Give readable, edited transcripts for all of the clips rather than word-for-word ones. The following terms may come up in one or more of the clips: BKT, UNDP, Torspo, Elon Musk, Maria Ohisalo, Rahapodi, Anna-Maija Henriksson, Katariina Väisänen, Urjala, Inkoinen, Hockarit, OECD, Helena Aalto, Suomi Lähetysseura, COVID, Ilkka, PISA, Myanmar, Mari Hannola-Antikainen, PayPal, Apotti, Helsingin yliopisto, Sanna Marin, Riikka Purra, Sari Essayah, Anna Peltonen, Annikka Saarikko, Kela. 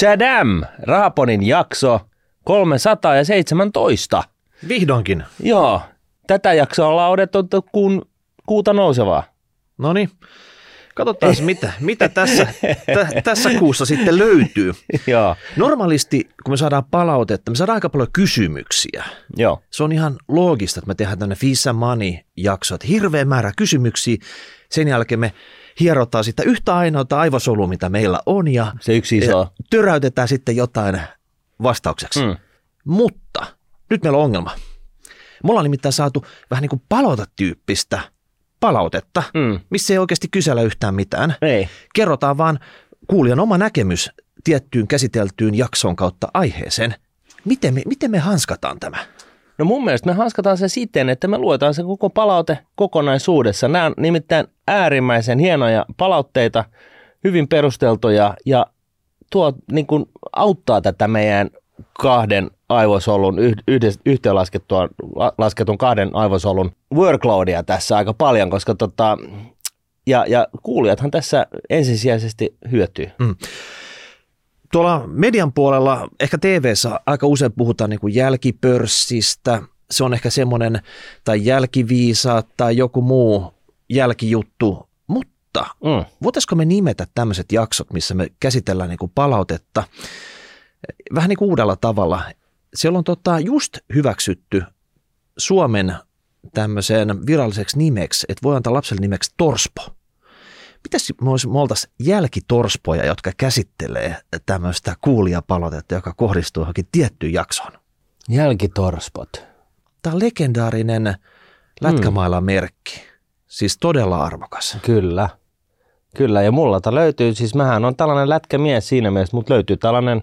Tadam! Rahaponin jakso 317. Vihdoinkin. Joo. Tätä jaksoa ollaan odotettu kuin kuuta nousevaa. Noniin. Katsotaan mitä tässä kuussa sitten löytyy. Joo. Normaalisti, kun me saadaan palautetta, me saadaan aika paljon kysymyksiä. Joo. Se on ihan loogista, että me tehdään tämmöinen Visa Money-jakso, että hirveä määrä kysymyksiä. Sen jälkeen me hierotaan sitä yhtä ainoata aivosolua, mitä meillä on, ja se yksi iso. Töräytetään sitten jotain vastaukseksi. Mm. Mutta nyt meillä on ongelma. Me ollaan nimittäin saatu vähän niin kuin palautetyyppistä palautetta, missä ei oikeasti kysellä yhtään mitään. Ei. Kerrotaan vaan kuulijan oma näkemys tiettyyn käsiteltyyn jakson kautta aiheeseen. Miten me hanskataan tämä? No mun mielestä me hanskataan se siten, että me luetaan se koko palaute kokonaisuudessa. Nämä on nimittäin äärimmäisen hienoja palautteita, hyvin perusteltuja ja tuo niin kuin auttaa tätä meidän kahden aivosolun, yhteenlasketun kahden aivosolun workloadia tässä aika paljon, koska ja kuulijathan tässä ensisijaisesti hyötyy. Mm. Tuolla median puolella, ehkä TV:ssä aika usein puhutaan niin kuin jälkipörssistä, se on ehkä semmoinen, tai jälkiviisaat tai joku muu jälkijuttu, mutta voitaisiko me nimetä tämmöiset jaksot, missä me käsitellään niin kuin palautetta vähän niin kuin uudella tavalla. Siellä on just hyväksytty Suomen tämmöiseen viralliseksi nimeksi, että voi antaa lapselle nimeksi Torspo. Mitäs me oltaisiin jälkitorspoja, jotka käsittelee tämmöistä kuulijapalautetta, joka kohdistuu johonkin tiettyyn jaksoon? Jälkitorspot. Tämä on legendaarinen lätkämailamerkki. Siis todella arvokas. Kyllä. Kyllä, ja mulla löytyy, siis mähän on tällainen lätkämies siinä mielessä, mutta löytyy tällainen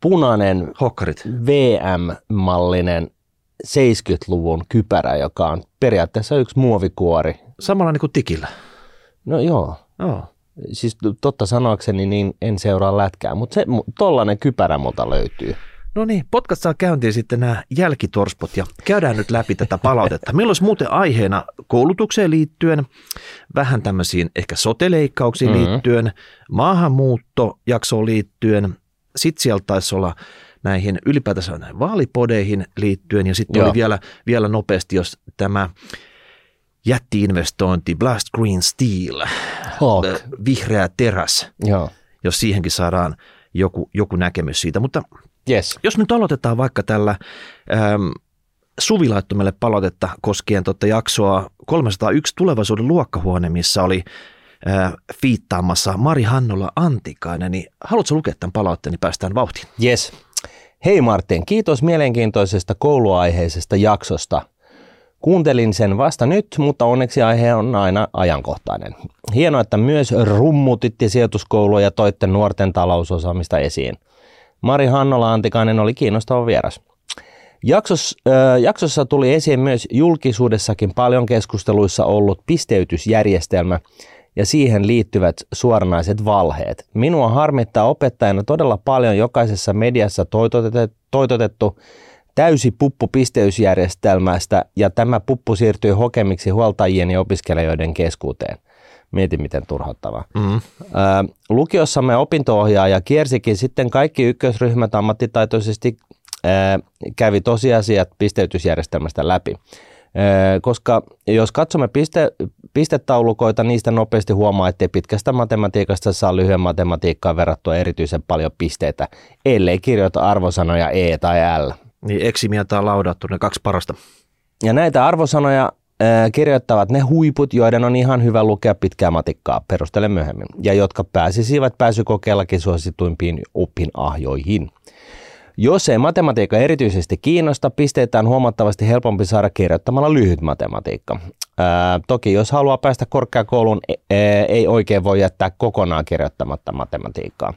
punainen Hockarit VM-mallinen 70-luvun kypärä, joka on periaatteessa yksi muovikuori. Samalla niin kuin tikillä. No joo. Oh. Siis totta sanoakseni niin en seuraa lätkää, mutta se tollainen kypärä multa löytyy. No niin, potkaistaan käyntiin sitten nämä jälkitorspot ja käydään nyt läpi tätä palautetta. Meillä olisi muuten aiheena koulutukseen liittyen, vähän tämmöisiin ehkä sote-leikkauksiin liittyen, maahanmuuttojaksoon liittyen. Sitten sieltä taisi olla näihin ylipäätänsä näihin vaalipodeihin liittyen ja sitten oli vielä nopeasti, jos tämä jätti-investointi Blast Green Steel, vihreä teräs, jos siihenkin saadaan joku näkemys siitä. Mutta jos nyt aloitetaan vaikka tällä Suvi laittoi meille palautetta koskien jaksoa 301 tulevaisuuden luokkahuone, missä oli fiittaamassa Mari Hannola-Antikainen, niin haluatko lukea tämän palautteen, niin päästään vauhtiin. Yes. Hei Martin, kiitos mielenkiintoisesta kouluaiheisesta jaksosta. Kuuntelin sen vasta nyt, mutta onneksi aihe on aina ajankohtainen. Hienoa, että myös rummutitti sijoituskoulua ja toitte nuorten talousosaamista esiin. Mari Hannola-Antikainen oli kiinnostava vieras. Jaksossa tuli esiin myös julkisuudessakin paljon keskusteluissa ollut pisteytysjärjestelmä ja siihen liittyvät suoranaiset valheet. Minua harmittaa opettajana todella paljon jokaisessa mediassa toitotettu täysi puppu pisteytysjärjestelmästä ja tämä puppu siirtyy hokemiksi huoltajien ja opiskelijoiden keskuuteen. Mietin, miten turhauttavaa. Mm-hmm. Lukiossamme opinto-ohjaaja kiersikin sitten kaikki ykkösryhmät ammattitaitoisesti kävi tosiasiat pisteytysjärjestelmästä läpi. Koska jos katsomme pistetaulukoita, niistä nopeasti huomaa, ettei pitkästä matematiikasta saa lyhyen matematiikkaan verrattuna erityisen paljon pisteitä, ellei kirjoita arvosanoja E tai L. Niin eksimietä on laudattu ne kaksi parasta. Ja näitä arvosanoja kirjoittavat ne huiput, joiden on ihan hyvä lukea pitkää matikkaa, perustelen myöhemmin, ja jotka pääsisivät pääsykokeellakin suosituimpiin opinahjoihin. Jos ei matematiikka erityisesti kiinnosta, pisteitä on huomattavasti helpompi saada kirjoittamalla lyhyt matematiikka. Toki jos haluaa päästä korkeakouluun, ei oikein voi jättää kokonaan kirjoittamatta matematiikkaa.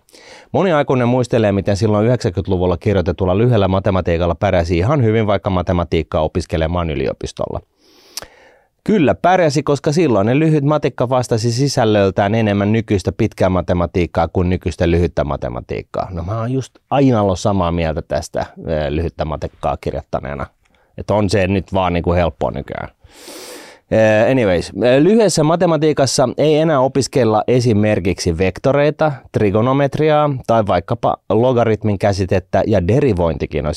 Moni aikuinen muistelee, miten silloin 90-luvulla kirjoitetulla lyhyellä matematiikalla pärjäsi ihan hyvin vaikka matematiikkaa opiskelemaan yliopistolla. Kyllä pärjäsi, koska silloin lyhyt matikka vastasi sisällöltään enemmän nykyistä pitkää matematiikkaa kuin nykyistä lyhyttä matematiikkaa. No mä oon just aina ollut samaa mieltä tästä lyhyttä matikkaa kirjoittaneena. Että on se nyt vaan niin kuin helppoa nykyään. Anyways, lyhyessä matematiikassa ei enää opiskella esimerkiksi vektoreita, trigonometriaa tai vaikkapa logaritmin käsitettä, ja derivointikin on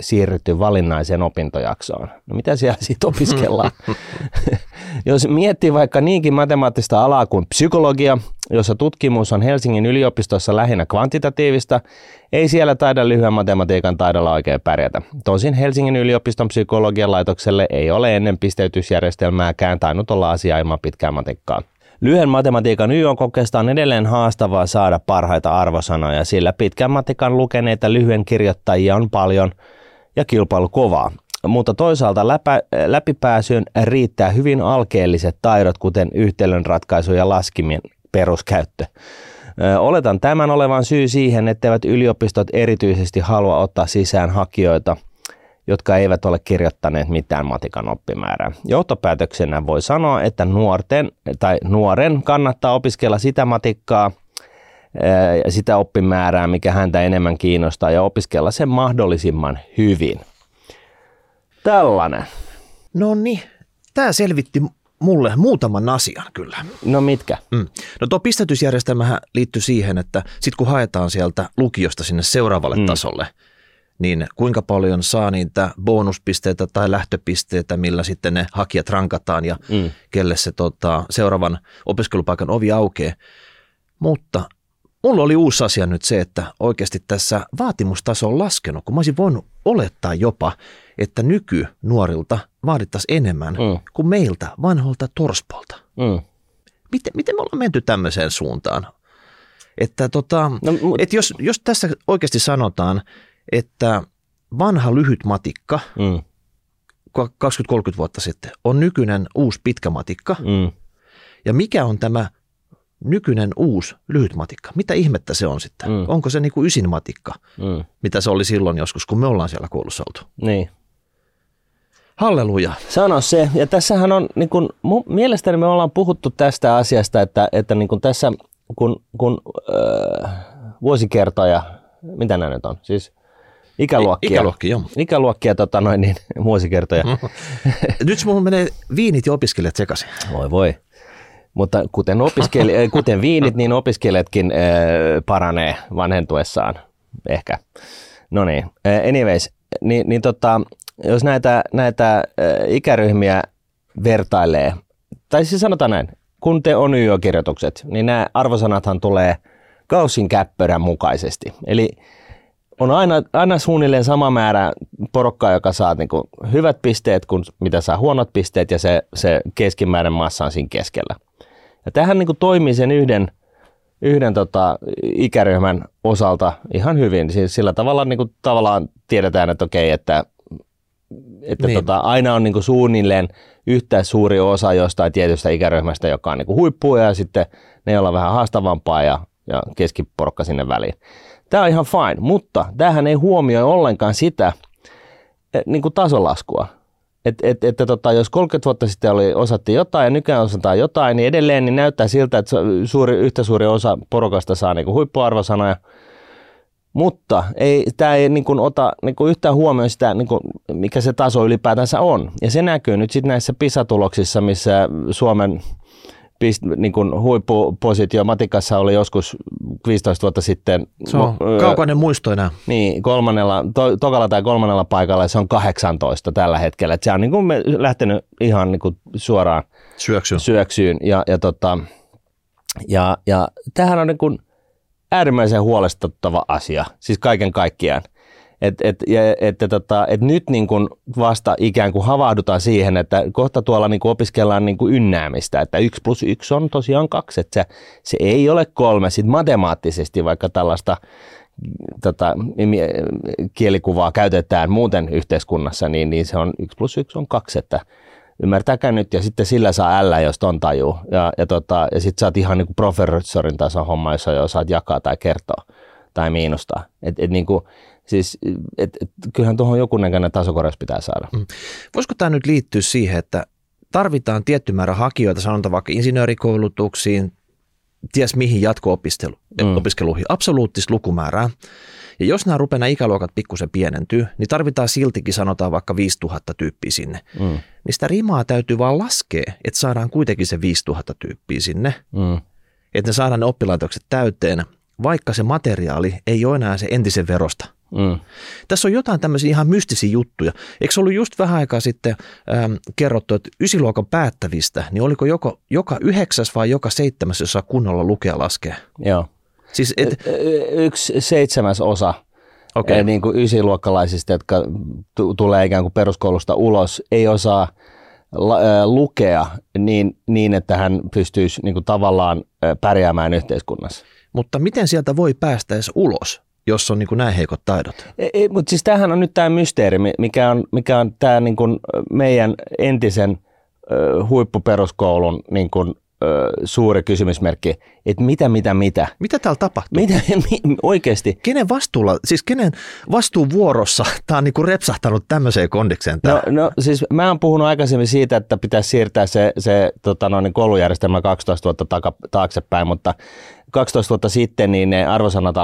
siirrytty valinnaiseen opintojaksoon. No mitä siellä sitten opiskellaan? Jos miettii vaikka niinkin matemaattista alaa kuin psykologia, jossa tutkimus on Helsingin yliopistossa lähinnä kvantitatiivista, ei siellä taida lyhyen matematiikan taidolla oikein pärjätä. Tosin Helsingin yliopiston psykologian laitokselle ei ole ennen pisteytysjärjestelmääkään tainnut olla asiaa ilman pitkää matikkaa. Lyhyen matematiikan Y on kokeestaan edelleen haastavaa saada parhaita arvosanoja, sillä pitkän matikan lukeneita lyhyen kirjoittajia on paljon ja kilpailu kovaa. Mutta toisaalta läpipääsyyn riittää hyvin alkeelliset taidot, kuten yhtälönratkaisu ja laskimien peruskäyttö. Oletan tämän olevan syy siihen, etteivät yliopistot erityisesti halua ottaa sisään hakijoita, jotka eivät ole kirjoittaneet mitään matikan oppimäärää. Johtopäätöksenä voi sanoa, että nuoren kannattaa opiskella sitä matikkaa ja sitä oppimäärää, mikä häntä enemmän kiinnostaa, ja opiskella sen mahdollisimman hyvin. Tällainen. No niin, tämä selvitti mulle muutaman asian kyllä. No mitkä? No tuo pisteytysjärjestelmähän liittyy siihen, että sit kun haetaan sieltä lukiosta sinne seuraavalle tasolle, niin kuinka paljon saa niitä bonuspisteitä tai lähtöpisteitä, millä sitten ne hakijat rankataan ja kelle se seuraavan opiskelupaikan ovi aukeaa. Mutta mulla oli uusi asia nyt se, että oikeasti tässä vaatimustaso on laskenut, kun mä olisin voinut olettaa jopa, että nykynuorilta vaadittaisiin enemmän kuin meiltä vanholta Torspolta. Miten me ollaan menty tämmöiseen suuntaan? Että jos tässä oikeasti sanotaan, että vanha lyhyt matikka 20-30 vuotta sitten on nykyinen uusi pitkä matikka, ja mikä on tämä nykyinen uusi lyhyt matikka? Mitä ihmettä se on sitten? Onko se niin kuin ysin matikka, mitä se oli silloin joskus, kun me ollaan siellä koulussa oltu? Niin. Halleluja. Sano se. Ja tässähän on, niin kun, mielestäni me ollaan puhuttu tästä asiasta, että niin kun tässä kun vuosikertoja, mitä nämä nyt on? Siis ikäluokkia vuosikertoja. Nyt mun menee viinit ja opiskelijat sekaisin. Voi. Mutta kuten viinit, niin opiskelijatkin paranee vanhentuessaan, ehkä. No niin, anyways, jos näitä ikäryhmiä vertailee, tai siis sanotaan näin, kun te on YÖ-kirjoitukset, niin nämä arvosanathan tulee Gaussin käppyrän mukaisesti. Eli on aina suunnilleen sama määrä porukkaa, joka saa niin kuin hyvät pisteet, kun mitä saa huonot pisteet, ja se keskimääräinen massa on siinä keskellä. Ja tämähän niin kuin toimii sen yhden ikäryhmän osalta ihan hyvin. Siis sillä tavalla niin kuin tavallaan tiedetään, että okei, että niin. Aina on niin kuin suunnilleen yhtä suuri osa jostain tietystä ikäryhmästä, joka on niin kuin huippua, ja sitten ne, joilla on vähän haastavampaa, ja keskiporukka sinne väliin. Tämä on ihan fine, mutta tämähän ei huomioi ollenkaan sitä niin kuin tasolaskua. Jos 30 vuotta sitten osattiin jotain ja nykyään osataan jotain, niin edelleen niin näyttää siltä, että yhtä suuri osa porukasta saa niin kuin huippuarvosanoja. Mutta tämä ei niin kuin ota niin kuin yhtään huomioon sitä, niin kuin, mikä se taso ylipäätänsä on. Ja se näkyy nyt sitten näissä PISA-tuloksissa, missä Suomen niin kuin huippupositio matikassa oli joskus 15 vuotta sitten. Se on kaukainen muisto enää. Niin, tokalla tai kolmannella paikalla, se on 18 tällä hetkellä. Et se on niin kuin lähtenyt ihan niin kuin suoraan syöksyyn. Ja tämähän on niin kuin äärimmäisen huolestuttava asia, siis kaiken kaikkiaan. Et nyt niin kuin vasta ikään kuin havahdutaan siihen, että kohta tuolla niin kuin opiskellaan niin kuin ynnäämistä, että 1+1 on tosiaan 2, että se ei ole 3 sit matemaattisesti, vaikka tällaista kielikuvaa käytetään muuten yhteiskunnassa, niin se on 1+1 on 2, että ymmärtäkää nyt, ja sitten sillä saa ällä, jos ton tajuu, ja sitten saat ihan niin kuin professorin tason homma, jos saat jakaa tai kertoa tai miinustaa, kyllähän tuohon jokunnäköinen tasokorjaus pitää saada. Voisiko tämä nyt liittyä siihen, että tarvitaan tietty määrä hakijoita, sanotaan vaikka insinöörikoulutuksiin, ties mihin jatko-opiskeluihin, absoluuttista lukumäärää, Ja jos nämä rupeaa ikäluokat pikkusen pienentyy, niin tarvitaan siltikin sanotaan vaikka 5000 tyyppiä sinne. Mm. Niin sitä rimaa täytyy vaan laskea, että saadaan kuitenkin se 5000 tyyppiä sinne. Mm. Että ne saadaan ne oppilaitokset täyteen, vaikka se materiaali ei ole enää se entisen verosta. Mm. Tässä on jotain tämmöisiä ihan mystisiä juttuja. Eikö se ollut just vähän aikaa sitten kerrottu, että ysiluokan päättävistä, niin oliko joka 9. vai joka 7. jos saa kunnolla lukea laskea? Joo. Siis yksi 7 osa okay. niin kuin ysiluokkalaisista, jotka tulee ikään kuin peruskoulusta ulos, ei osaa lukea niin että hän pystyisi niin kuin tavallaan pärjäämään yhteiskunnassa. Mutta miten sieltä voi päästä edes ulos, jos on niin kuin näin heikot taidot? Ei, mutta siis tämähän on nyt tämä mysteeri, mikä on tämä niin kuin meidän entisen huippuperuskoulun niin kuin suuri kysymysmerkki, että mitä? Mitä täällä tapahtuu? Oikeasti? Kenen vastuulla, siis kenen vastuuvuorossa tämä on niinku repsahtanut tämmöiseen kondikseen? No siis mä oon puhunut aikaisemmin siitä, että pitäisi siirtää se koulujärjestelmä 12 vuotta taaksepäin, mutta 12 vuotta sitten niin ne arvosanat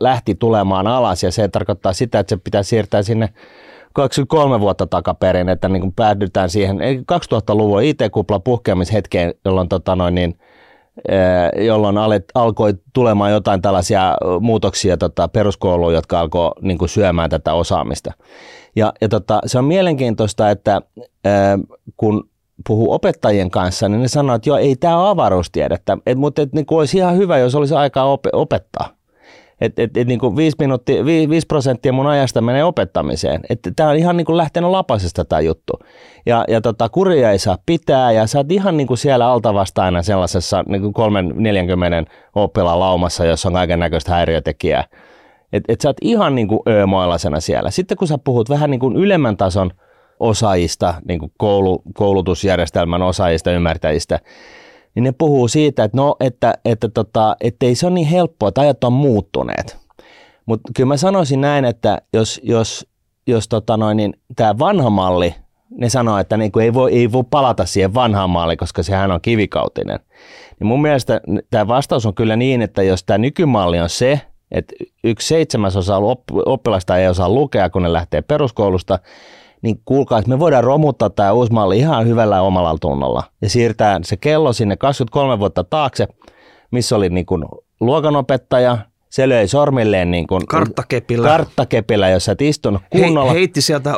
lähti tulemaan alas ja se tarkoittaa sitä, että se pitää siirtää sinne 23 vuotta takaperin, että niin kuin päädytään siihen 2000-luvun IT-kuplan puhkeamishetkeen, jolloin alkoi tulemaan jotain tällaisia muutoksia peruskouluun, jotka alkoi niin kuin syömään tätä osaamista. Ja se on mielenkiintoista, että kun puhuu opettajien kanssa, niin ne sanoo, että joo, ei tämä ole avaruustiedettä, mutta niin kuin olisi ihan hyvä, jos olisi aikaa opettaa. Niin kuin 5% mun ajasta menee opettamiseen. Tämä on ihan niin kuin lähtenyt lapasesta tämä juttu. Ja kuria ei saa pitää ja sä oot ihan niin kuin siellä altavastaina sellaisessa niin kuin 30-40 oppilaan laumassa, jossa on kaiken näköistä häiriötekijää. Sä oot ihan niin kuin öömoilasena siellä. Sitten kun sä puhut vähän niin kuin ylemmän tason osaajista, niin kuin koulutusjärjestelmän osaajista, ymmärtäjistä, niin ne puhuu siitä, että ettei se ole niin helppoa, että ajat on muuttuneet. Mutta kyllä mä sanoisin näin, että jos tämä vanha malli, ne sanoo, että niinku ei voi palata siihen vanhaan malliin, koska sehän on kivikautinen. Niin mun mielestä tämä vastaus on kyllä niin, että jos tämä nykymalli on se, että 1/7 oppilasta ei osaa lukea, kun ne lähtee peruskoulusta, niin kuulkaa, että me voidaan romuttaa tämä uusi malli ihan hyvällä omalla tunnolla ja siirtää se kello sinne 23 vuotta taakse, missä oli niin kuin luokanopettaja, se löi sormilleen niin kuin karttakepillä, jos sä et istunut kunnolla. Heitti sieltä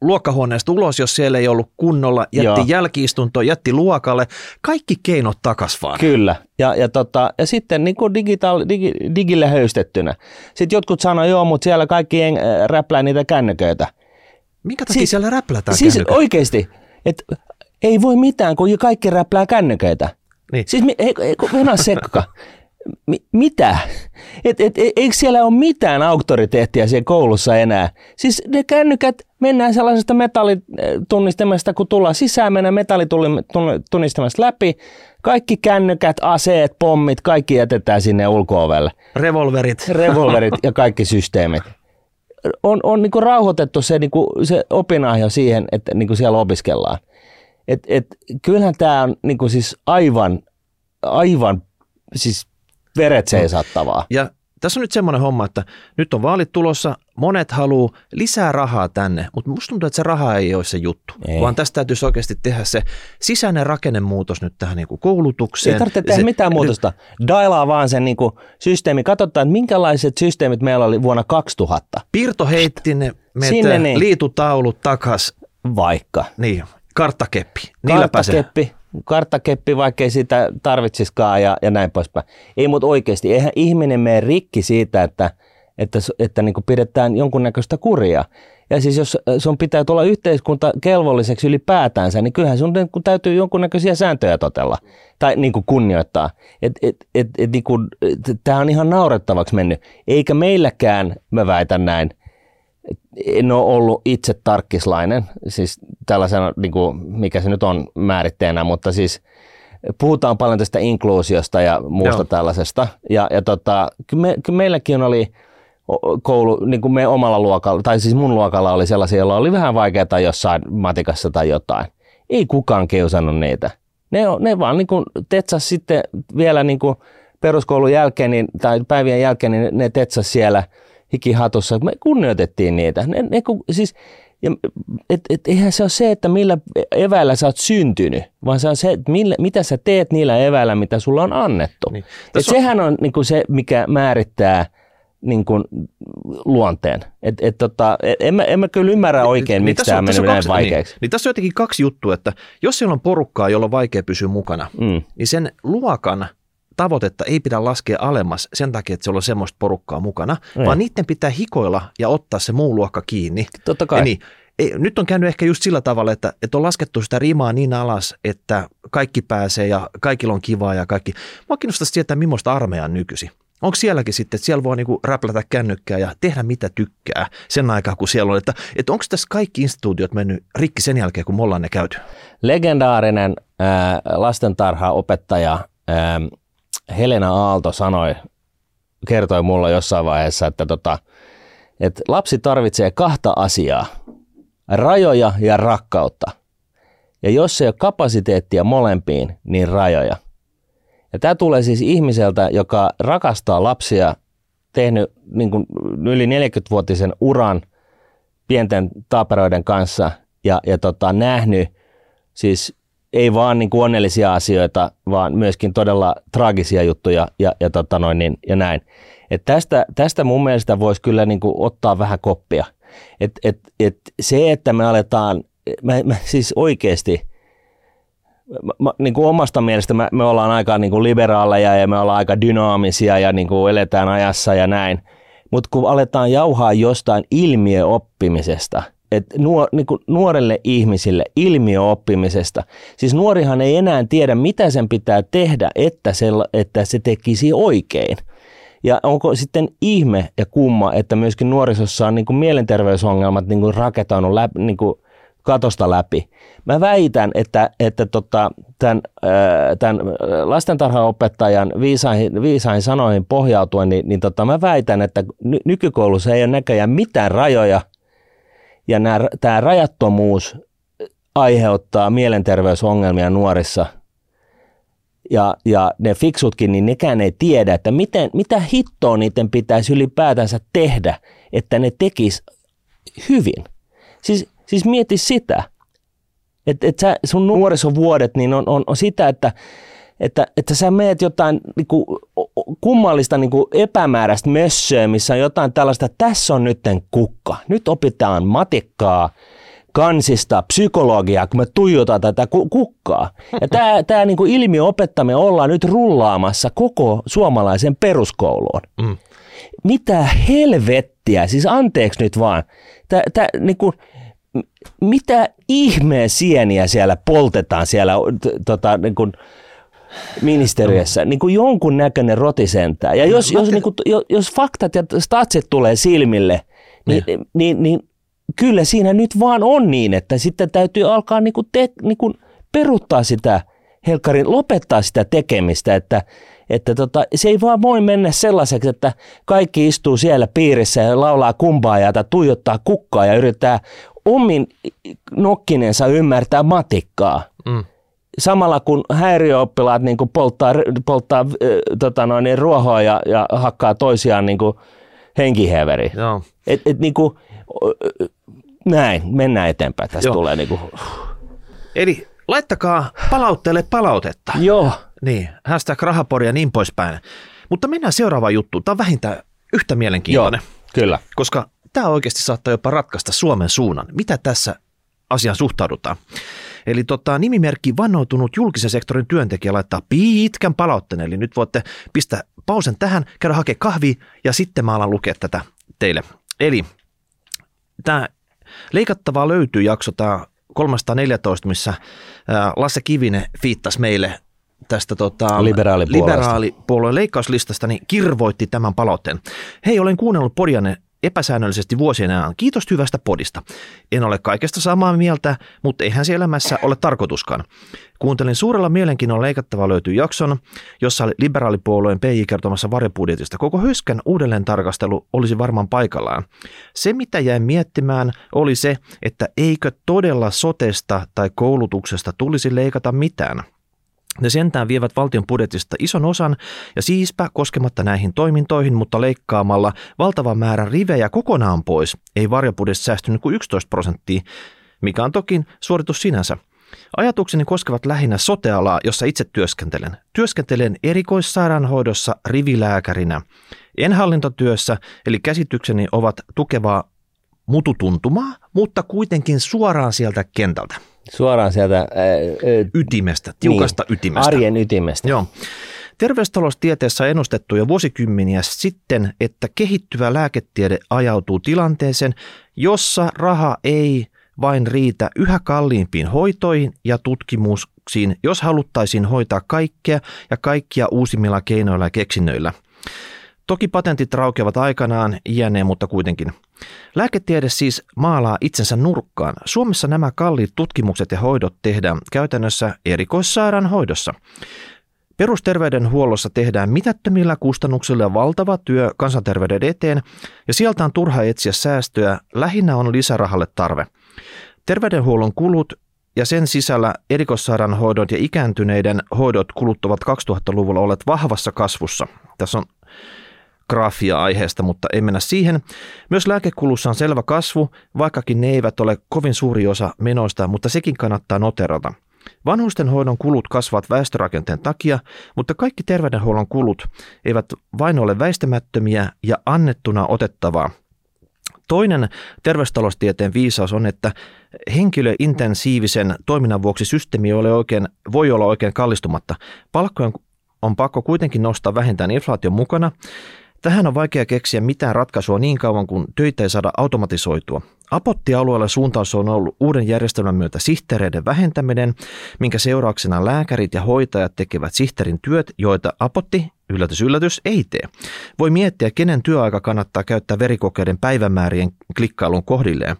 luokkahuoneesta ulos, jos siellä ei ollut kunnolla, jätti jälkiistuntoa, jätti luokalle, kaikki keinot takas vaan. Kyllä, ja sitten niin kuin digille höystettynä. Sitten jotkut sanoi, joo, mutta siellä kaikki räplää niitä kännyköitä. Minkä takia siellä räplätään kännyköitä? Siis oikeasti, että ei voi mitään, kun kaikki räplää kännyköitä. Niin. Siis mennään sekka. Mitä? Eikö siellä ole mitään auktoriteettia siellä koulussa enää? Siis ne kännykät mennään sellaisesta metallitunnistamasta, kun tullaan sisään, mennään metallitunnistamasta läpi. Kaikki kännykät, aseet, pommit, kaikki jätetään sinne ulko-ovelle. Revolverit ja kaikki systeemit. On niinku rauhoitettu se opinahjo siihen, että niinku siellä opiskellaan. Kyllähän tämä on niinku siis aivan siis veret seisattavaa. Ja tässä on nyt semmoinen homma, että nyt on vaalit tulossa, monet haluaa lisää rahaa tänne, mutta musta tuntuu, että se raha ei ole se juttu, vaan tästä täytyisi oikeasti tehdä se sisäinen rakennemuutos nyt tähän niinku koulutukseen. Ei tarvitse tehdä mitään muutosta. Dailaa vaan sen niinku systeemi. Katsotaan, minkälaiset systeemit meillä oli vuonna 2000. Pirto heitti ne niin. Liitutaulut takas. Vaikka. Niin, karttakeppi. Niillä pääsee. Karttakeppi, vaikkei sitä tarvitsisikaan ja näin poispäin. Ei, mutta oikeasti, eihän ihminen mene rikki siitä, että niin kuin pidetään jonkunnäköistä kuria. Ja siis jos sun pitää tulla yhteiskunta kelvolliseksi ylipäätänsä, niin kyllähän sun täytyy jonkunnäköisiä sääntöjä totella tai niin kuin kunnioittaa. Niin kuin, tämä on ihan naurettavaksi mennyt. Eikä meilläkään, mä väitän näin, en ole ollut itse tarkkislainen, siis tällaisena, niin kuin, mikä se nyt on määritteenä, mutta siis puhutaan paljon tästä inkluusiosta ja muusta tällaisesta. Kyllä meilläkin oli koulu, niin kuin me omalla luokalla, tai siis mun luokalla oli sellaisia, joilla oli vähän vaikeaa jossain matikassa tai jotain. Ei kukaan kiusannut niitä. Ne vaan niin kuin tetsas sitten vielä niin kuin peruskoulun jälkeen niin, tai päivien jälkeen niin ne tetsas siellä hikihatussa. Me kunnioitettiin niitä. Ne kun, siis, eihän se ole se, että millä eväillä sä oot syntynyt, vaan se on se, että mitä sä teet niillä eväillä, mitä sulla on annettu. Niin. Sehän on niin kuin se, mikä määrittää niin kuin luonteen. En mä kyllä ymmärrä oikein, miksi tämä on mennyt näin vaikeaksi. Niin, tässä on jotenkin kaksi juttua, että jos siellä on porukkaa, jolla on vaikea pysyä mukana, niin sen luokan tavoitetta ei pidä laskea alemmas sen takia, että siellä on semmoista porukkaa mukana, vaan niiden pitää hikoilla ja ottaa se muu luokka kiinni. Totta kai. Niin, nyt on käynyt ehkä just sillä tavalla, että on laskettu sitä rimaa niin alas, että kaikki pääsee ja kaikilla on kivaa ja kaikki. Mua kiinnostaisi tietää, millaista armeijaa nykyisin. Onko sielläkin sitten, että siellä voi niinku räplätä kännykkää ja tehdä mitä tykkää sen aikaa, kun siellä on. Että onko tässä kaikki instituutiot mennyt rikki sen jälkeen, kun me ollaan ne käyty? Legendaarinen lastentarhaopettaja Helena Aalto kertoi mulle jossain vaiheessa, että lapsi tarvitsee kahta asiaa, rajoja ja rakkautta. Ja jos ei ole kapasiteettia molempiin, niin rajoja. Ja tämä tulee siis ihmiseltä, joka rakastaa lapsia, tehnyt niin kuin yli 40-vuotisen uran pienten taaperoiden kanssa ja nähnyt siis ei vaan niin kuin onnellisia asioita, vaan myöskin todella traagisia juttuja ja näin. Et tästä mun mielestä voisi kyllä niin kuin ottaa vähän koppia. Se, että me aletaan, siis oikeasti, niin kuin omasta mielestä me ollaan aika niin kuin liberaaleja ja me ollaan aika dynaamisia ja niin kuin eletään ajassa ja näin, mutta kun aletaan jauhaa jostain ilmiöoppimisesta, että nuorelle ihmisille ilmiöoppimisesta. Siis nuorihan ei enää tiedä, mitä sen pitää tehdä, että se tekisi oikein. Ja onko sitten ihme ja kumma, että myöskin nuorisossa on niin kuin mielenterveysongelmat niin kuin raketoinut läpi, niin kuin katosta läpi. Mä väitän, että tämän lastentarhaopettajan viisain sanoihin pohjautuen, niin mä väitän, että nykykoulussa ei ole näköjään mitään rajoja. Ja tämä rajattomuus aiheuttaa mielenterveysongelmia nuorissa. Ja ne fiksutkin, niin nekään ei tiedä, että mitä hittoa niiden pitäisi ylipäätänsä tehdä, että ne tekis hyvin. Siis mieti sitä, että sun nuorisovuodet niin on sitä, että sä meet jotain niin kuin kummallista niin kuin epämääräistä mössöä, missä on jotain tällaista, tässä on nytten kukka. Nyt opitaan matikkaa, kansista, psykologiaa, kun me tuijotaan tätä kukkaa. Ja tämä niin kuin ilmiöopettaminen ollaan nyt rullaamassa koko suomalaisen peruskouluun. Mm. Mitä helvettiä, siis anteeksi nyt vaan. Niin kuin, mitä ihmeen sieniä siellä poltetaan siellä niin kuin ministeriössä, niin kuin jonkun näköinen roti sentää. Ja jos faktat ja statsit tulee silmille, niin kyllä siinä nyt vaan on niin, että sitten täytyy alkaa niin kuin peruuttaa sitä helkkarin, lopettaa sitä tekemistä, että se ei vaan voi mennä sellaiseksi, että kaikki istuu siellä piirissä ja laulaa kumbaajaa tai tuijottaa kukkaa ja yrittää omin nokkinensa ymmärtää matikkaa. Mm. Samalla kun häiriöoppilaat niin kuin polttaa ruohoa ja hakkaa toisiaan niin kuin henkiheveriin. Niin kuin, näin, mennään eteenpäin. Tästä tulee niin kuin. Eli laittakaa palautteelle palautetta. Joo. Niin, #rahapori ja niin poispäin. Mutta mennään seuraavaan juttuun. Tämä on vähintään yhtä mielenkiintoinen. Joo, kyllä. Koska tämä oikeasti saattaa jopa ratkaista Suomen suunnan. Mitä tässä asiaan suhtaudutaan? Eli nimimerkki vannoutunut julkisen sektorin työntekijä laittaa pitkän palautteen, eli nyt voitte pistää pausen tähän, käydä hakemaan kahvia ja sitten mä alan lukea tätä teille. Eli tämä Leikattavaa löytyy jakso, tämä 314, missä Lasse Kivinen fiittasi meille tästä liberaalipuolueen leikkauslistasta, niin kirvoitti tämän palautteen. Hei, olen kuunnellut podianne epäsäännöllisesti vuosien ajan. Kiitos hyvästä podista. En ole kaikesta samaa mieltä, mutta eihän se elämässä ole tarkoituskaan. Kuuntelin suurella mielenkiinnolla Leikattavaa löytyy jakson, jossa oli liberaalipuolueen PJ kertomassa varjobudjetista. Koko Hyskän uudelleen tarkastelu olisi varmaan paikallaan. Se, mitä jäin miettimään, oli se, että eikö todella sotesta tai koulutuksesta tulisi leikata mitään. Ne sentään vievät valtion budjetista ison osan ja siispä koskematta näihin toimintoihin, mutta leikkaamalla valtavan määrän rivejä kokonaan pois ei varjobudjetissa säästynyt kuin 11%, mikä on toki suoritus sinänsä. Ajatukseni koskevat lähinnä sote-alaa, jossa itse työskentelen. Työskentelen erikoissairaanhoidossa rivilääkärinä. En hallintotyössä, eli käsitykseni ovat tukevaa mututuntumaa, mutta kuitenkin suoraan sieltä kentältä. Suoraan sieltä ytimestä, tiukasta niin, ytimestä. Arjen ytimestä. Joo. Terveystaloustieteessä on ennustettu jo vuosikymmeniä sitten, että kehittyvä lääketiede ajautuu tilanteeseen, jossa raha ei vain riitä yhä kalliimpiin hoitoihin ja tutkimuksiin, jos haluttaisiin hoitaa kaikkea ja kaikkia uusimmilla keinoilla ja keksinnöillä. Toki patentit raukeavat aikanaan jne, mutta kuitenkin. Lääketiede siis maalaa itsensä nurkkaan. Suomessa nämä kalliit tutkimukset ja hoidot tehdään käytännössä erikoissairaanhoidossa. Perusterveydenhuollossa tehdään mitättömillä kustannuksilla valtava työ kansanterveyden eteen, ja sieltä on turha etsiä säästöä, lähinnä on lisärahalle tarve. Terveydenhuollon kulut ja sen sisällä erikoissairaanhoidot ja ikääntyneiden hoidot kuluttavat 2000-luvulla olleet vahvassa kasvussa. Tässä on graafia aiheesta, mutta ei mennä siihen. Myös lääkekulussa on selvä kasvu, vaikkakin ne eivät ole kovin suuri osa menoista, mutta sekin kannattaa noterata. Vanhustenhoidon kulut kasvavat väestörakenteen takia, mutta kaikki terveydenhuollon kulut eivät vain ole väistämättömiä ja annettuna otettavaa. Toinen terveystaloustieteen viisaus on, että henkilöintensiivisen toiminnan vuoksi systeemi voi olla oikein kallistumatta. Palkkojen on pakko kuitenkin nostaa vähintään inflaation mukana. Tähän on vaikea keksiä mitään ratkaisua niin kauan, kun töitä ei saada automatisoitua. Apotti-alueella suuntaus on ollut uuden järjestelmän myötä sihteereiden vähentäminen, minkä seurauksena lääkärit ja hoitajat tekevät sihteerin työt, joita Apotti, yllätys yllätys, ei tee. Voi miettiä, kenen työaika kannattaa käyttää verikokeiden päivämäärien klikkailun kohdilleen.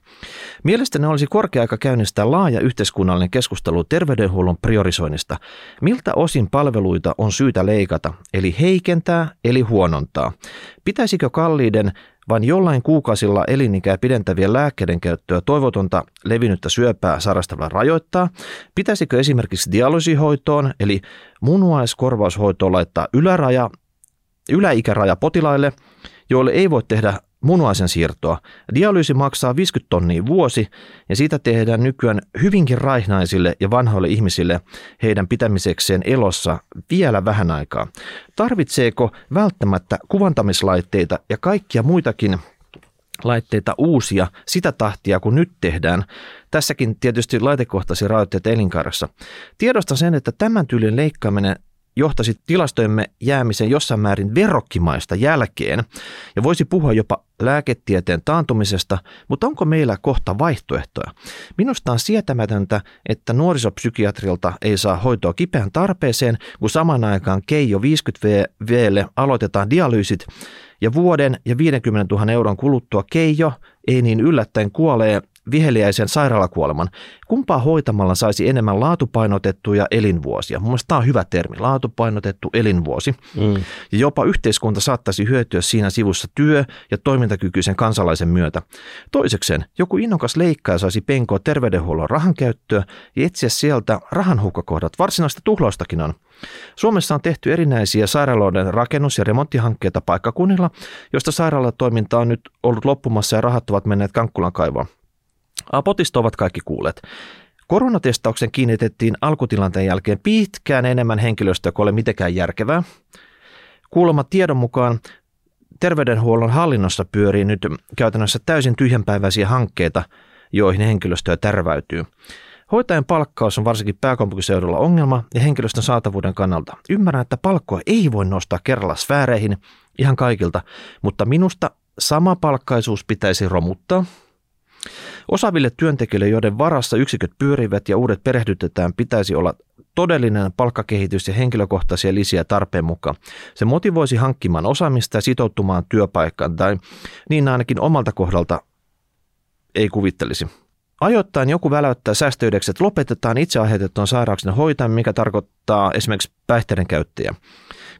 Mielestäni olisi korkea aika käynnistää laaja yhteiskunnallinen keskustelu terveydenhuollon priorisoinnista. Miltä osin palveluita on syytä leikata, eli heikentää, eli huonontaa? Pitäisikö kalliiden vaan jollain kuukausilla elinikää pidentävien lääkkeiden käyttöä toivotonta levinnyttä syöpää sairastavalla rajoittaa? Pitäisikö esimerkiksi dialyysihoitoon eli munuaiskorvaushoitoon laittaa yläikäraja potilaille, joille ei voi tehdä munuaisen siirtoa? Dialyysi maksaa 50 tonnia vuosi ja siitä tehdään nykyään hyvinkin raihnaisille ja vanhoille ihmisille heidän pitämisekseen elossa vielä vähän aikaa. Tarvitseeko välttämättä kuvantamislaitteita ja kaikkia muitakin laitteita uusia sitä tahtia, kun nyt tehdään? Tässäkin tietysti laitekohtaisia rajoitteita elinkaaressa. Tiedostan sen, että tämän tyylin leikkaaminen johtaisi tilastojemme jäämisen jossain määrin verrokkimaista jälkeen ja voisi puhua jopa lääketieteen taantumisesta, mutta onko meillä kohta vaihtoehtoja? Minusta on sietämätöntä, että nuorisopsykiatrilta ei saa hoitoa kipeän tarpeeseen, kun samaan aikaan Keijo 50V:lle aloitetaan dialyysit ja vuoden ja 50 000 euron kuluttua Keijo ei niin yllättäen kuolee viheliäisen sairaalakuoleman. Kumpaa hoitamalla saisi enemmän laatupainotettuja elinvuosia? Mun mielestä tämä on hyvä termi, laatupainotettu elinvuosi. Ja jopa yhteiskunta saattaisi hyötyä siinä sivussa työ- ja toimintakykyisen kansalaisen myötä. Toisekseen, joku innokas leikkaaja saisi penkoa terveydenhuollon rahankäyttöä ja etsiä sieltä rahan hukkakohdat. Varsinaista tuhlaustakin on. Suomessa on tehty erinäisiä sairaaloiden rakennus- ja remonttihankkeita paikkakunnilla, joista sairaalatoiminta on nyt ollut loppumassa ja rahat ovat menneet kankkulan kaivoon. Apotista ovat kaikki kuulleet. Koronatestauksen kiinnitettiin alkutilanteen jälkeen pitkään enemmän henkilöstöä kuin oli mitenkään järkevää. Kuulemma tiedon mukaan terveydenhuollon hallinnossa pyörii nyt käytännössä täysin tyhjänpäiväisiä hankkeita, joihin henkilöstöä tärväytyy. Hoitajan palkkaus on varsinkin pääkaupunkiseudulla ongelma ja henkilöstön saatavuuden kannalta. Ymmärrän, että palkkoa ei voi nostaa kerralla sfääreihin ihan kaikilta, mutta minusta sama palkkaisuus pitäisi romuttaa. Osaaville työntekijöille, joiden varassa yksiköt pyörivät ja uudet perehdytetään, pitäisi olla todellinen palkkakehitys ja henkilökohtaisia lisiä tarpeen mukaan. Se motivoisi hankkimaan osaamista ja sitoutumaan työpaikkaan, tai niin ainakin omalta kohdalta ei kuvittelisi. Ajoittain joku väläyttää säästöydeksi, että lopetetaan itse aiheutettuun sairauksien hoitaminen, mikä tarkoittaa esimerkiksi päihteiden käyttäjä.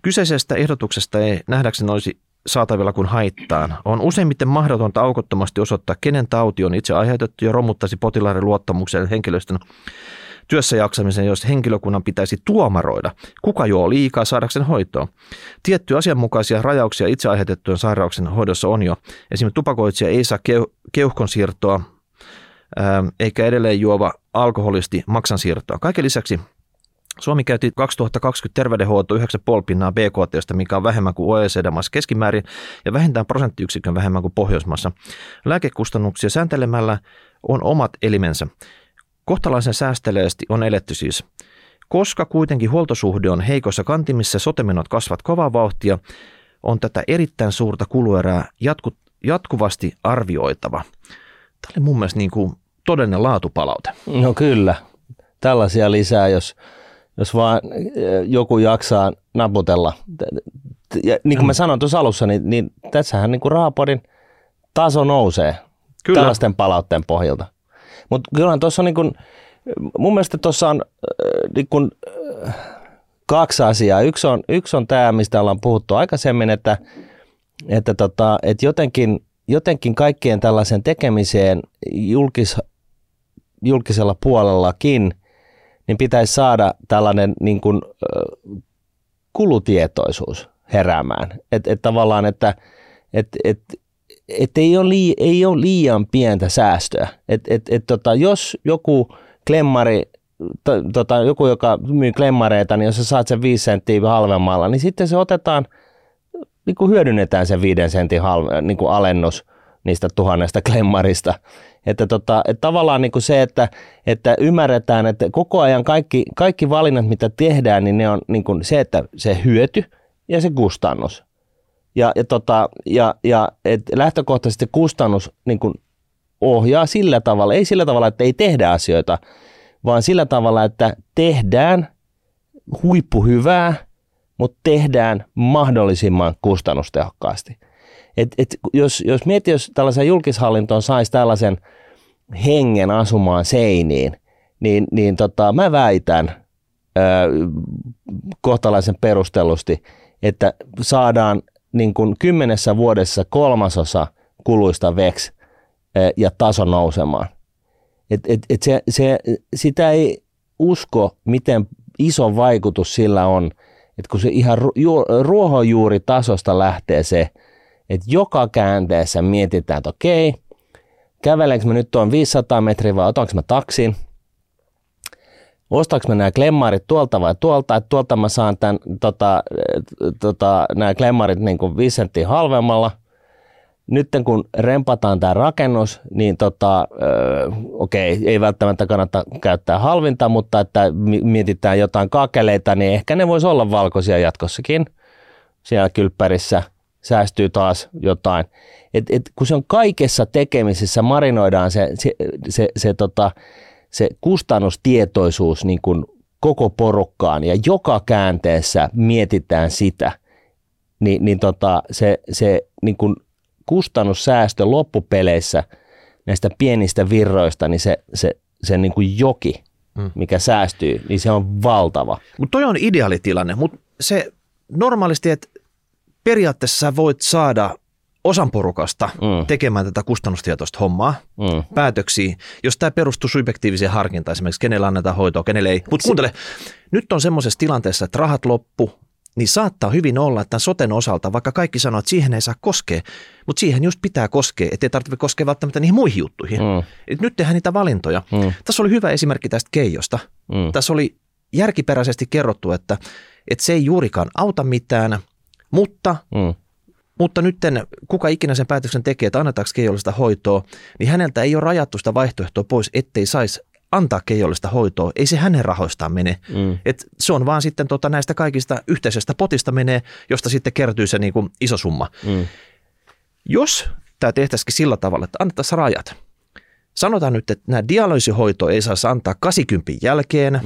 Kyseisestä ehdotuksesta ei nähdäkseni olisi saatavilla kuin haittaan. On useimmiten mahdotonta aukottomasti osoittaa, kenen tauti on itse aiheutettu ja romuttaisi potilaiden luottamuksen henkilöstön työssä jaksamisen, jos henkilökunnan pitäisi tuomaroida, kuka juo liikaa saadakseen hoitoa. Tiettyjä asianmukaisia rajauksia itse aiheutettujen sairauksien hoidossa on jo. Esimerkiksi tupakoitsija ei saa keuhkonsiirtoa, eikä edelleen juova alkoholisti maksansiirtoa. Kaiken lisäksi Suomi käytti 2020 terveydenhuolto 9,5% BKT:stä, mikä on vähemmän kuin OECD-maissa keskimäärin ja vähintään prosenttiyksikön vähemmän kuin Pohjoismaissa. Lääkekustannuksia sääntelemällä on omat elimensä. Kohtalaisen säästeliäästi on eletty siis. Koska kuitenkin huoltosuhde on heikoissa kantimissa, sote-menot kasvavat kovaa vauhtia, on tätä erittäin suurta kuluerää jatkuvasti arvioitava. Tämä oli mun mielestä niin kuin todellinen laatupalaute. No kyllä, tällaisia lisää, jos vaan joku jaksaa naputella. Ja niin kuin mä sanoin tuossa alussa, niin tässähän niin kuin Raapodin taso nousee kyllä tällaisten palautteen pohjalta. Mutta kyllähän tuossa on, niin kun, mun mielestä tuossa on niin kun, kaksi asiaa. Yksi on tämä, mistä ollaan puhuttu aikaisemmin, että jotenkin kaikkien tällaisen tekemiseen julkisella puolellakin niin pitäisi saada tällainen niin kun, kulutietoisuus heräämään. Että ei ole liian pientä säästöä. Jos joku klemmari, joku joka myy klemmareita, niin jos sä saat sen 5 senttiä halvemmalla, niin sitten se otetaan, niin kuin hyödynnetään sen 5 sentin niin kuin alennus niistä 1000 klemmarista. Että tavallaan niin kuin se, että ymmärretään, että koko ajan kaikki valinnat, mitä tehdään, niin ne on niin kuin se, että se hyöty ja se kustannus. Ja lähtökohtaisesti kustannus niin kuin ohjaa sillä tavalla, ei sillä tavalla, että ei tehdä asioita, vaan sillä tavalla, että tehdään huippuhyvää, mutta tehdään mahdollisimman kustannustehokkaasti. Jos miettii, jos tällaisen julkishallintoon saisi tällaisen hengen asumaan seiniin, niin mä väitän kohtalaisen perustellusti, että saadaan niin kuin 10 vuodessa 1/3 kuluista veksi ja taso nousemaan. Sitä ei usko, miten iso vaikutus sillä on, että kun se ihan ruohonjuuritasosta lähtee se, että joka käänteessä mietitään, että okei, kävelenkö mä nyt tuon 500 metriä vai otanko mä taksin? Ostaanko mä nämä klemmarit tuolta vai tuolta, että tuolta mä saan tämän, nämä klemmarit niin kuin 5 senttiä halvemmalla. Nyt kun rempataan tämä rakennus, niin okei, ei välttämättä kannata käyttää halvinta, mutta että mietitään jotain kaakeleita, niin ehkä ne voisi olla valkoisia jatkossakin. Siellä kylppärissä säästyy taas jotain. Kun se on kaikessa tekemisessä, marinoidaan se kustannustietoisuus niin kuin koko porukkaan ja joka käänteessä mietitään sitä, se niin kuin kustannussäästö loppupeleissä näistä pienistä virroista, niin se niin kuin joki, mikä säästyy, niin se on valtava. Mutta toi on ideaalitilanne, mutta se normaalisti, että periaatteessa voit saada osan porukasta tekemään tätä kustannustietoista hommaa, päätöksiä, jos tämä perustuu subjektiiviseen harkintaan, esimerkiksi kenelle annetaan hoitoa, kenelle ei. Mutta kuuntele, nyt on semmoisessa tilanteessa, että rahat loppu, niin saattaa hyvin olla, että tämän soten osalta, vaikka kaikki sanoo, että siihen ei saa koskea, mutta siihen just pitää koskea, ettei tarvitse koskea välttämättä niihin muihin juttuihin. Nyt tehdään niitä valintoja. Tässä oli hyvä esimerkki tästä keijosta. Tässä oli järkiperäisesti kerrottu, että se ei juurikaan auta mitään, mutta nyt kuka ikinä sen päätöksen tekee, että annetaanko keijollista hoitoa, niin häneltä ei ole rajattu sitä vaihtoehtoa pois, ettei saisi antaa keijollista hoitoa. Ei se hänen rahoistaan mene. Et se on vaan sitten näistä kaikista yhteisestä potista menee, josta sitten kertyy se niin kuin iso summa. Jos tämä tehtäisikin sillä tavalla, että annettaisiin rajat. Sanotaan nyt, että nämä dialyysihoitoa ei saisi antaa 80 jälkeen.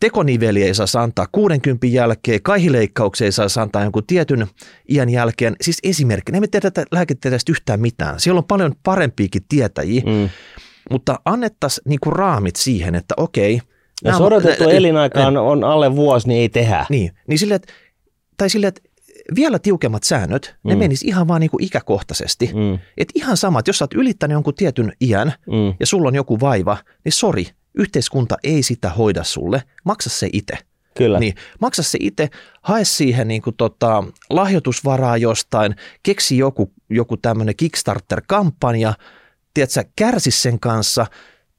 Tekoniveliä ei saa antaa 60 jälkeen, kaihileikkauksia ei saa antaa jonkun tietyn iän jälkeen. Siis esimerkkinä, emme tiedä lääketieteestä yhtään mitään. Siellä on paljon parempiakin tietäjiä, mutta annettaisiin niinku raamit siihen, että okei. Jos odotettu elinaika on alle vuosi, niin ei tehdä. Niin silleen, että vielä tiukemmat säännöt, ne menis ihan vaan niinku ikäkohtaisesti. Että ihan sama, että jos sä oot ylittänyt jonkun tietyn iän ja sulla on joku vaiva, niin sori. Yhteiskunta ei sitä hoida sulle, maksa se itse. Kyllä. Niin, maksa se itse, hae siihen niin kuin lahjoitusvaraa jostain, keksi joku tämmöinen Kickstarter-kampanja, tiedätkö, kärsi sen kanssa,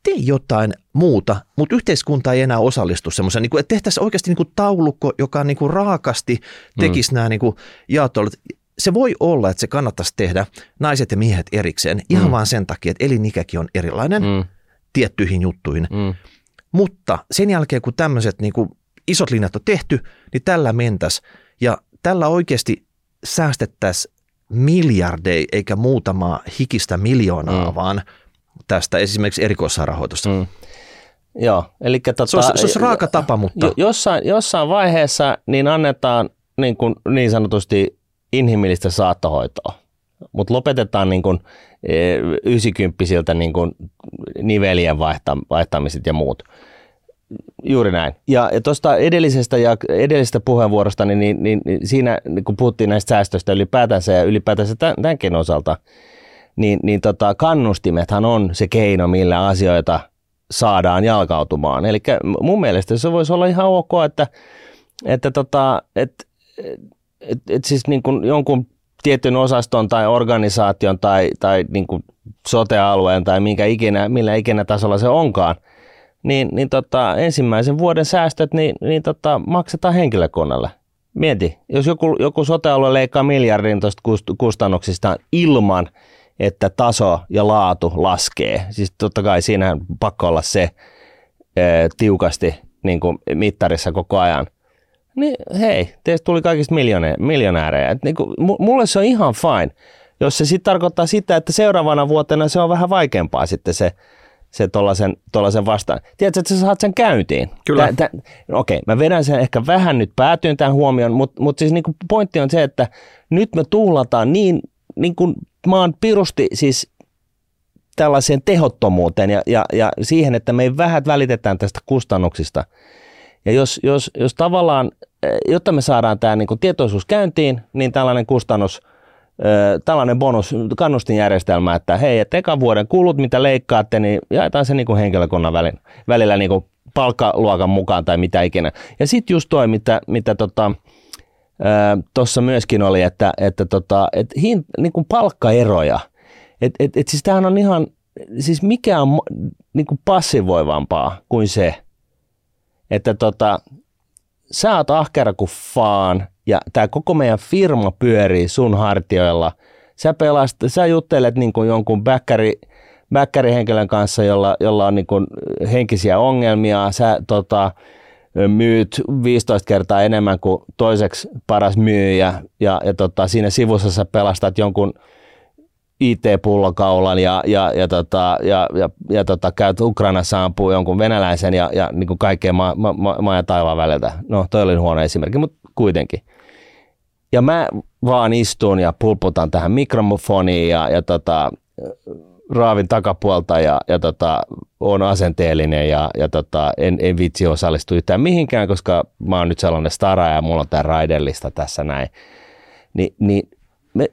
tee jotain muuta, mutta yhteiskunta ei enää osallistu semmoiseen, niin että tehtäisiin oikeasti niin kuin taulukko, joka niin kuin raakasti tekisi nämä niin kuin jaottelut. Se voi olla, että se kannattaisi tehdä naiset ja miehet erikseen, ihan vaan sen takia, että elinikäkin on erilainen tiettyihin juttuihin, mutta sen jälkeen, kun tämmöiset niin kuin isot linjat on tehty, niin tällä mentäisiin ja tällä oikeasti säästettäisiin miljardeja eikä muutamaa hikistä miljoonaa, vaan tästä esimerkiksi erikoissairaanhoidosta. Joo, eli se olisi raaka tapa, mutta jossain vaiheessa niin annetaan niin kuin niin sanotusti inhimillistä saattohoitoa, mutta lopetetaan niin kuin 90-siltä niin kuin nivelien vaihtamiset ja muut. Juuri näin. Ja tuosta edellisestä puheenvuorosta, niin siinä kun puhuttiin näistä säästöistä ylipäätänsä ja ylipäätänsä tämänkin osalta, niin kannustimethan on se keino, millä asioita saadaan jalkautumaan. Eli mun mielestä se voisi olla ihan ok, että siis niin kuin jonkun tietyn osaston tai organisaation tai niin kuin sote-alueen tai millä ikinä tasolla se onkaan, niin ensimmäisen vuoden säästöt niin maksetaan henkilökunnalle. Mieti, jos joku sote-alue leikkaa miljardin tuosta kustannuksistaan ilman, että taso ja laatu laskee. Siis totta kai siinähän pakko olla se tiukasti niin kuin mittarissa koko ajan. Niin hei, teistä tuli kaikista miljonäärejä. Niin kuin, mulle se on ihan fine, jos se sit tarkoittaa sitä, että seuraavana vuotena se on vähän vaikeampaa sitten se tuollaisen vastaan. Tiedätkö, että sä saat sen käyntiin? Kyllä. Okei, mä vedän sen ehkä vähän nyt päätyyn tämän huomioon, mutta siis niinku pointti on se, että nyt me tuhlataan niin kuin maan pirusti siis tällaiseen tehottomuuteen ja siihen, että me ei vähät välitetään tästä kustannuksista. Ja jos tavallaan, jotta me saadaan tämä niinku tietoisuus käyntiin, niin tällainen kustannus, tällainen bonus, kannustinjärjestelmä, että hei, että ekan vuoden kulut, mitä leikkaatte, niin jaetaan se niinku henkilökunnan välillä niinku palkkaluokan mukaan tai mitä ikinä. Ja sitten just toi, mitä tuossa myöskin oli, että niinku palkkaeroja. Et siis tämähän on ihan, siis mikä on niinku passivoivampaa kuin se, että sä oot ahkera kuin vaan, ja tämä koko meidän firma pyörii sun hartioilla. Sä juttelet niin kuin jonkun bäkkärihenkilön kanssa, jolla on niin kuin henkisiä ongelmia. Sä myyt 15 kertaa enemmän kuin toiseksi paras myyjä. Ja siinä sivussa sä pelastat jonkun IT-pullokaulan ja käyt Ukrainassa ampuu jonkun venäläisen ja niin kuin kaikkea maa ja taivaan väliltä. No, toi oli huono esimerkki, mutta kuitenkin. Ja mä vaan istun ja pulputan tähän mikrofoniin ja raavin takapuolta ja on asenteellinen ja en vitsi osallistu yhtään mihinkään, koska mä oon nyt sellainen stara ja mulla on tää raidellista tässä näin.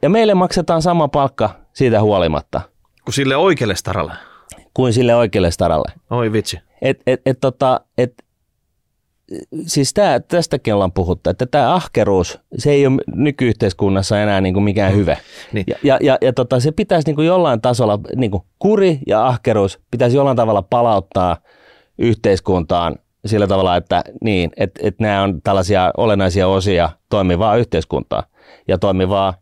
Ja meille maksetaan sama palkka siitä huolimatta. Kuin sille oikealle staralle? Kuin sille oikealle staralle. Oi vitsi. Siis tästäkin ollaan puhuttu, että tämä ahkeruus, se ei ole nykyyhteiskunnassa enää niin kuin mikään hyve. Niin. Ja se pitäisi niin kuin jollain tasolla, niin kuin kuri ja ahkeruus pitäisi jollain tavalla palauttaa yhteiskuntaan sillä tavalla, että niin, että nämä on tällaisia olennaisia osia toimivaa yhteiskuntaa ja toimivaa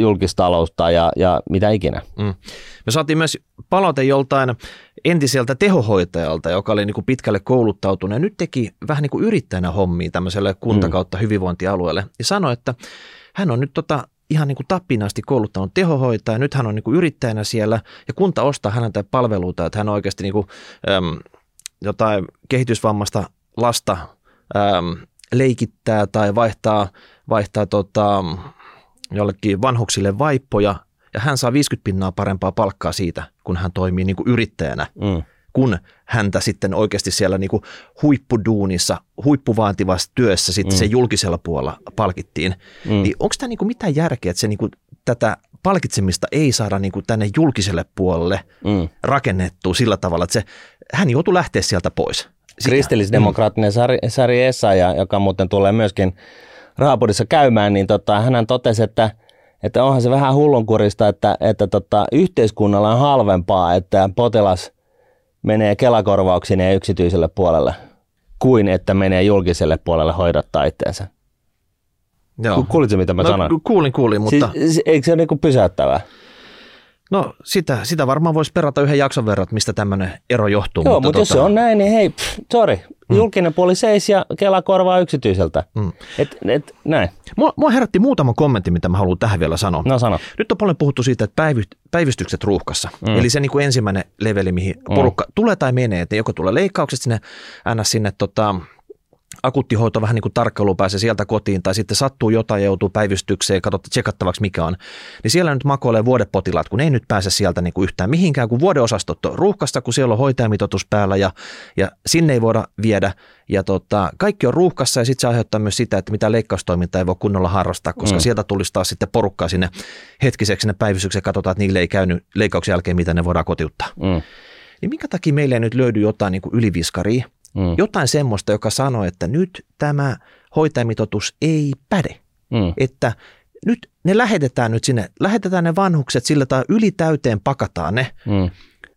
julkistaloutta ja mitä ikinä. Me saatiin myös palaute joltain entiseltä tehohoitajalta, joka oli niin kuin pitkälle kouluttautunut ja nyt teki vähän niin kuin yrittäjänä hommia tämmöiselle kuntakautta hyvinvointialueelle ja sanoi, että hän on nyt ihan niin kuin tapinasti kouluttanut tehohoitaja, nyt hän on niin kuin yrittäjänä siellä ja kunta ostaa häneltä palveluita, että hän on oikeasti niin kuin, jotain kehitysvammasta lasta leikittää tai vaihtaa jollekin vanhuksille vaippoja, ja hän saa 50% parempaa palkkaa siitä, kun hän toimii niin kuin yrittäjänä, kun häntä sitten oikeasti siellä niin kuin huippuduunissa, huippuvaativassa työssä sitten se julkisella puolella palkittiin. Niin onko tämä niin kuin mitään järkeä, että se niin kuin tätä palkitsemista ei saada niin kuin tänne julkiselle puolelle rakennettua sillä tavalla, että hän joutui lähteä sieltä pois. Kristillisdemokraattinen Sari Essayah, joka muuten tulee myöskin Raapodissa käymään, niin hän totesi, että onhan se vähän hullunkurista, että yhteiskunnalla on halvempaa, että potilas menee Kela-korvauksineen yksityiselle puolelle kuin että menee julkiselle puolelle hoidottaa itseensä. Kuulitko mitä mä sanoin? Kuulin, mutta... Siis, eikö se ole niin kuin pysäyttävää? No sitä varmaan voisi perata yhden jakson verran, mistä tämmöinen ero johtuu. Joo, mutta jos se on näin, niin hei, sori, julkinen puoli seis ja Kela korvaa yksityiseltä. Et näin. Mua herätti muutama kommentti, mitä mä haluan tähän vielä sanoa. No sano. Nyt on paljon puhuttu siitä, että päivystykset ruuhkassa, eli se niin kuin ensimmäinen leveli, mihin porukka tulee tai menee, että joko tulee leikkaukset sinne akuuttihoito vähän niin kuin tarkkailuun pääsee sieltä kotiin tai sitten sattuu jotain ja joutuu päivystykseen, katsotaan tsekattavaksi mikä on, niin siellä nyt makoilee vuodepotilaat, kun ei nyt pääse sieltä niin kuin yhtään mihinkään, kun vuodeosastot on ruuhkasta, kun siellä on hoitajamitoitus päällä ja sinne ei voida viedä ja kaikki on ruuhkassa ja sitten se aiheuttaa myös sitä, että mitä leikkaustoimintaa ei voi kunnolla harrastaa, koska sieltä tulisi taas sitten porukkaa sinne hetkiseksi sinne päivystykseen, katsotaan, että niille ei käynyt leikkauksen jälkeen, mitä ne voidaan kotiuttaa. Niin minkä takia meillä ei nyt löydy jotain niin kuin yliviskaria? Jotain semmoista, joka sanoo, että nyt tämä hoitajamitoitus ei päde, että nyt ne lähetetään nyt sinne, lähetetään ne vanhukset sillä tavalla ylitäyteen pakataan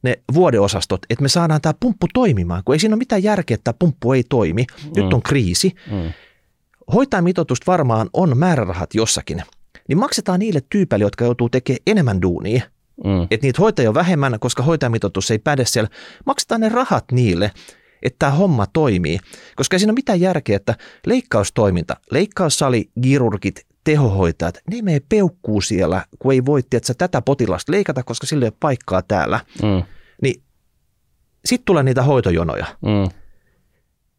ne vuodeosastot, että me saadaan tämä pumppu toimimaan, kun ei siinä ole mitään järkeä, että tämä pumppu ei toimi, nyt on kriisi. Hoitajamitoitusta varmaan on määrärahat jossakin, niin maksetaan niille tyypeille, jotka joutuu tekemään enemmän duunia. Että niitä hoitajia on vähemmän, koska hoitajamitoitus ei päde siellä, maksetaan ne rahat niille, että tämä homma toimii, koska ei siinä ole mitään järkeä, että leikkaustoiminta, leikkaussali, kirurgit, tehohoitajat, ne menee peukkuu siellä, kun ei voi tietää tätä potilasta leikata, koska sillä ei ole paikkaa täällä. Niin sitten tulee niitä hoitojonoja.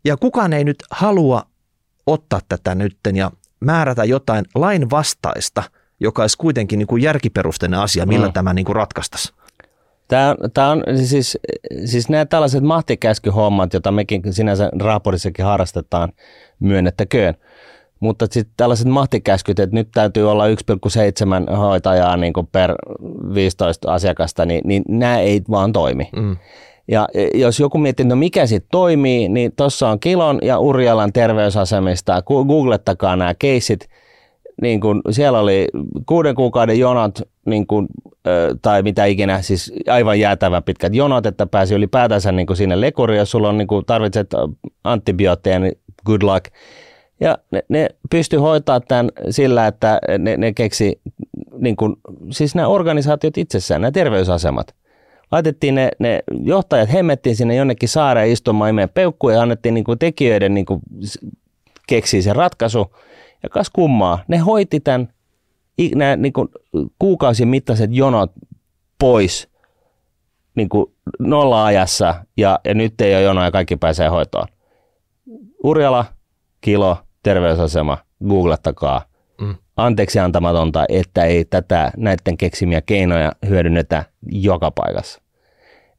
Ja kukaan ei nyt halua ottaa tätä nytten ja määrätä jotain lainvastaista, joka olisi kuitenkin niin kuin järkiperusteinen asia, millä tämä niin kuin ratkaistaisi. Tämä on siis nämä tällaiset mahtikäskyhommat, joita mekin sinänsä Raaporissakin harrastetaan, myönnettäköön. Mutta sitten tällaiset mahtikäskyt, että nyt täytyy olla 1,7 hoitajaa niin kuin per 15 asiakasta, niin nämä ei vaan toimi. Ja jos joku miettii, no mikä sitten toimii, niin tuossa on Kilon ja Urjalan terveysasemista, googlettakaa nämä keissit. Niin kun siellä oli 6 kuukauden jonot niin kun, tai mitä ikinä, siis aivan jäätävän pitkät jonot, että pääsi ylipäätänsä niin sinne lekuriin, jos sulla on, niin kun tarvitset antibiootteja, niin good luck. Ja ne pysty hoitamaan tämän sillä, että ne keksi, niin kun, siis nämä organisaatiot itsessään, nämä terveysasemat. Laitettiin ne johtajat, hemmettiin sinne jonnekin saareen istumaan imeen peukkuun ja annettiin niin kun tekijöiden niin kun keksiä se ratkaisu. Ja kas kummaa, ne hoiti tämän nämä niin kuin kuukausien mittaiset jonot pois niin kuin nolla-ajassa ja nyt ei ole jonoa ja kaikki pääsee hoitoon. Urjala, Kilo, terveysasema, googlettakaa. Anteeksi antamatonta, että ei näiden keksimiä keinoja hyödynnetä joka paikassa.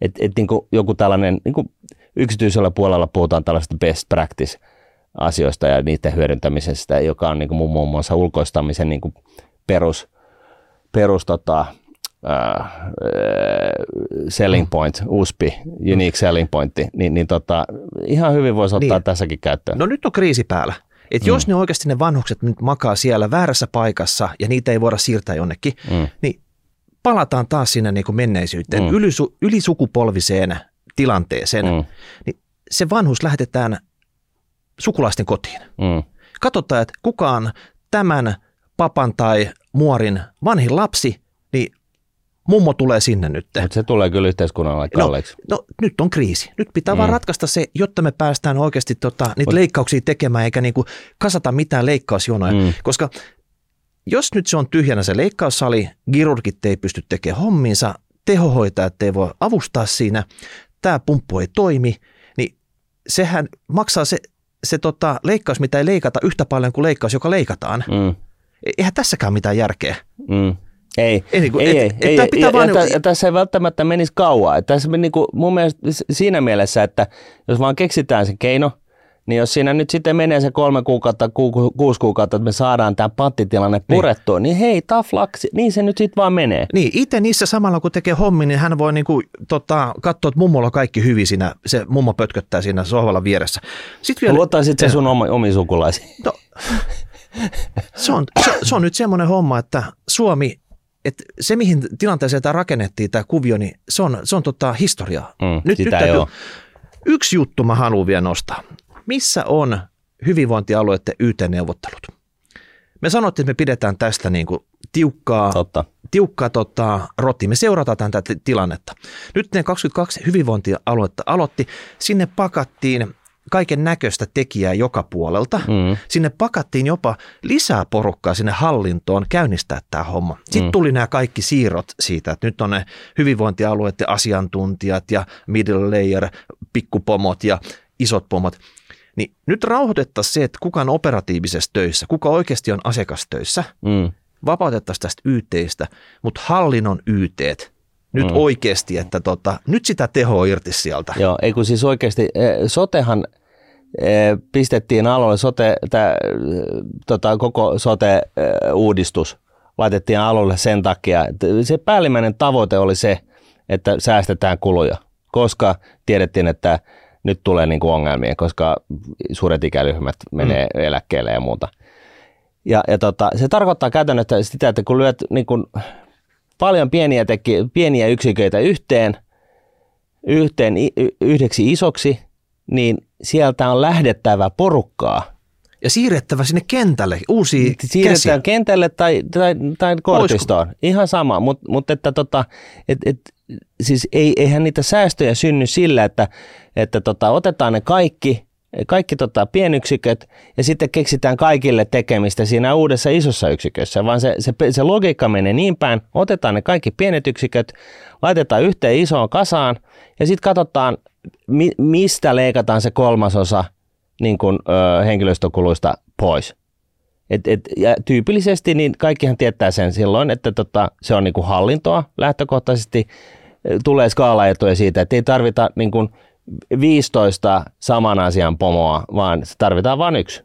Et niin kuin joku tällainen, niin kuin yksityisellä puolella puhutaan tällaista best practice asioista ja niiden hyödyntämisestä, joka on niin muun muassa ulkoistamisen niin perus selling point, USP, unique selling pointti, niin ihan hyvin voisi ottaa tässäkin käyttöön. No nyt on kriisi päällä. Et jos ne oikeasti ne vanhukset nyt makaa siellä väärässä paikassa ja niitä ei voida siirtää jonnekin, niin palataan taas sinne niin kuin menneisyyteen, ylisukupolviseen tilanteeseen. Niin se vanhus lähetetään sukulaisten kotiin. Katsotaan, että kukaan tämän papan tai muorin vanhin lapsi, niin mummo tulee sinne nyt. Mutta se tulee kyllä yhteiskunnalle kalleiksi. No nyt on kriisi. Nyt pitää vaan ratkaista se, jotta me päästään oikeasti niitä leikkauksia tekemään, eikä niinku kasata mitään leikkausjonoja. Koska jos nyt se on tyhjänä se leikkaussali, kirurgit ei pysty tekemään hommiinsa, tehohoitajat ei voi avustaa siinä, tämä pumppu ei toimi, niin sehän maksaa se leikkaus, mitä ei leikata yhtä paljon kuin leikkaus, joka leikataan. Eihän tässäkään mitään järkeä. Ei. Tässä ei välttämättä menisi kauan. Tässä, niin kuin, mun mielestä siinä mielessä, että jos vaan keksitään se keino, Niin jos siinä nyt sitten menee se 3 kuukautta, 6 kuukautta, että me saadaan tämä pattitilanne purettua, niin hei, tough luck, niin se nyt sitten vaan menee. Niin, itse niissä samalla kun tekee hommi, niin hän voi niinku, katsoa, että mummolla on kaikki hyvin siinä, se mummo pötköttää siinä sohvalla vieressä. Luottaisit se sun omiin sukulaisiin. No, se on nyt semmoinen homma, että Suomi, että se mihin tilanteeseen tämä rakennettiin, tämä kuvio, niin se on historiaa. Nyt täytyy. Yksi juttu mä haluan vielä nostaa. Missä on hyvinvointialueiden YT-neuvottelut? Me sanottiin, että me pidetään tästä niin kuin tiukkaa rotia. Me seurataan tämän tilannetta. Nyt ne 22 hyvinvointialuetta aloitti. Sinne pakattiin kaiken näköistä tekijää joka puolelta. Sinne pakattiin jopa lisää porukkaa sinne hallintoon käynnistää tämä homma. Sitten tuli nämä kaikki siirrot siitä, että nyt on ne hyvinvointialueiden asiantuntijat ja middle layer, pikkupomot ja isot pomot. Niin nyt rauhoitettaisiin se, että kuka on operatiivisessa töissä, kuka oikeasti on asiakastöissä, vapautettaisiin tästä YT:stä, mutta hallinnon YT:t nyt oikeasti, että nyt sitä tehoa irti sieltä. Joo, ei kun siis oikeasti, sotehan pistettiin alulle, koko sote-uudistus laitettiin alulle sen takia, että se päällimmäinen tavoite oli se, että säästetään kuluja, koska tiedettiin, että nyt tulee niin kuin ongelmia, koska suuret ikäryhmät menee eläkkeelle ja muuta. Ja se tarkoittaa käytännössä sitä, että kun lyöt niin kuin paljon pieniä yksiköitä yhteen yhdeksi isoksi, niin sieltä on lähdettävä porukkaa. Ja siirrettävä sinne kentälle, uusia käsiä. Siirretään kentälle tai kortistoon. Olisiko? Ihan sama, mutta eihän niitä säästöjä synny sillä, että otetaan ne kaikki pienyksiköt ja sitten keksitään kaikille tekemistä siinä uudessa isossa yksikössä, vaan se logiikka menee niin päin, otetaan ne kaikki pienet yksiköt, laitetaan yhteen isoon kasaan ja sitten katsotaan, mistä leikataan se kolmasosa niin kuin, henkilöstökuluista pois. Ja tyypillisesti niin kaikkihan tietää sen silloin, että se on niin kuin hallintoa lähtökohtaisesti, tulee skaalaetuja siitä, että ei tarvita niin kuin 15 saman asian pomoa, vaan tarvitaan vain yksi.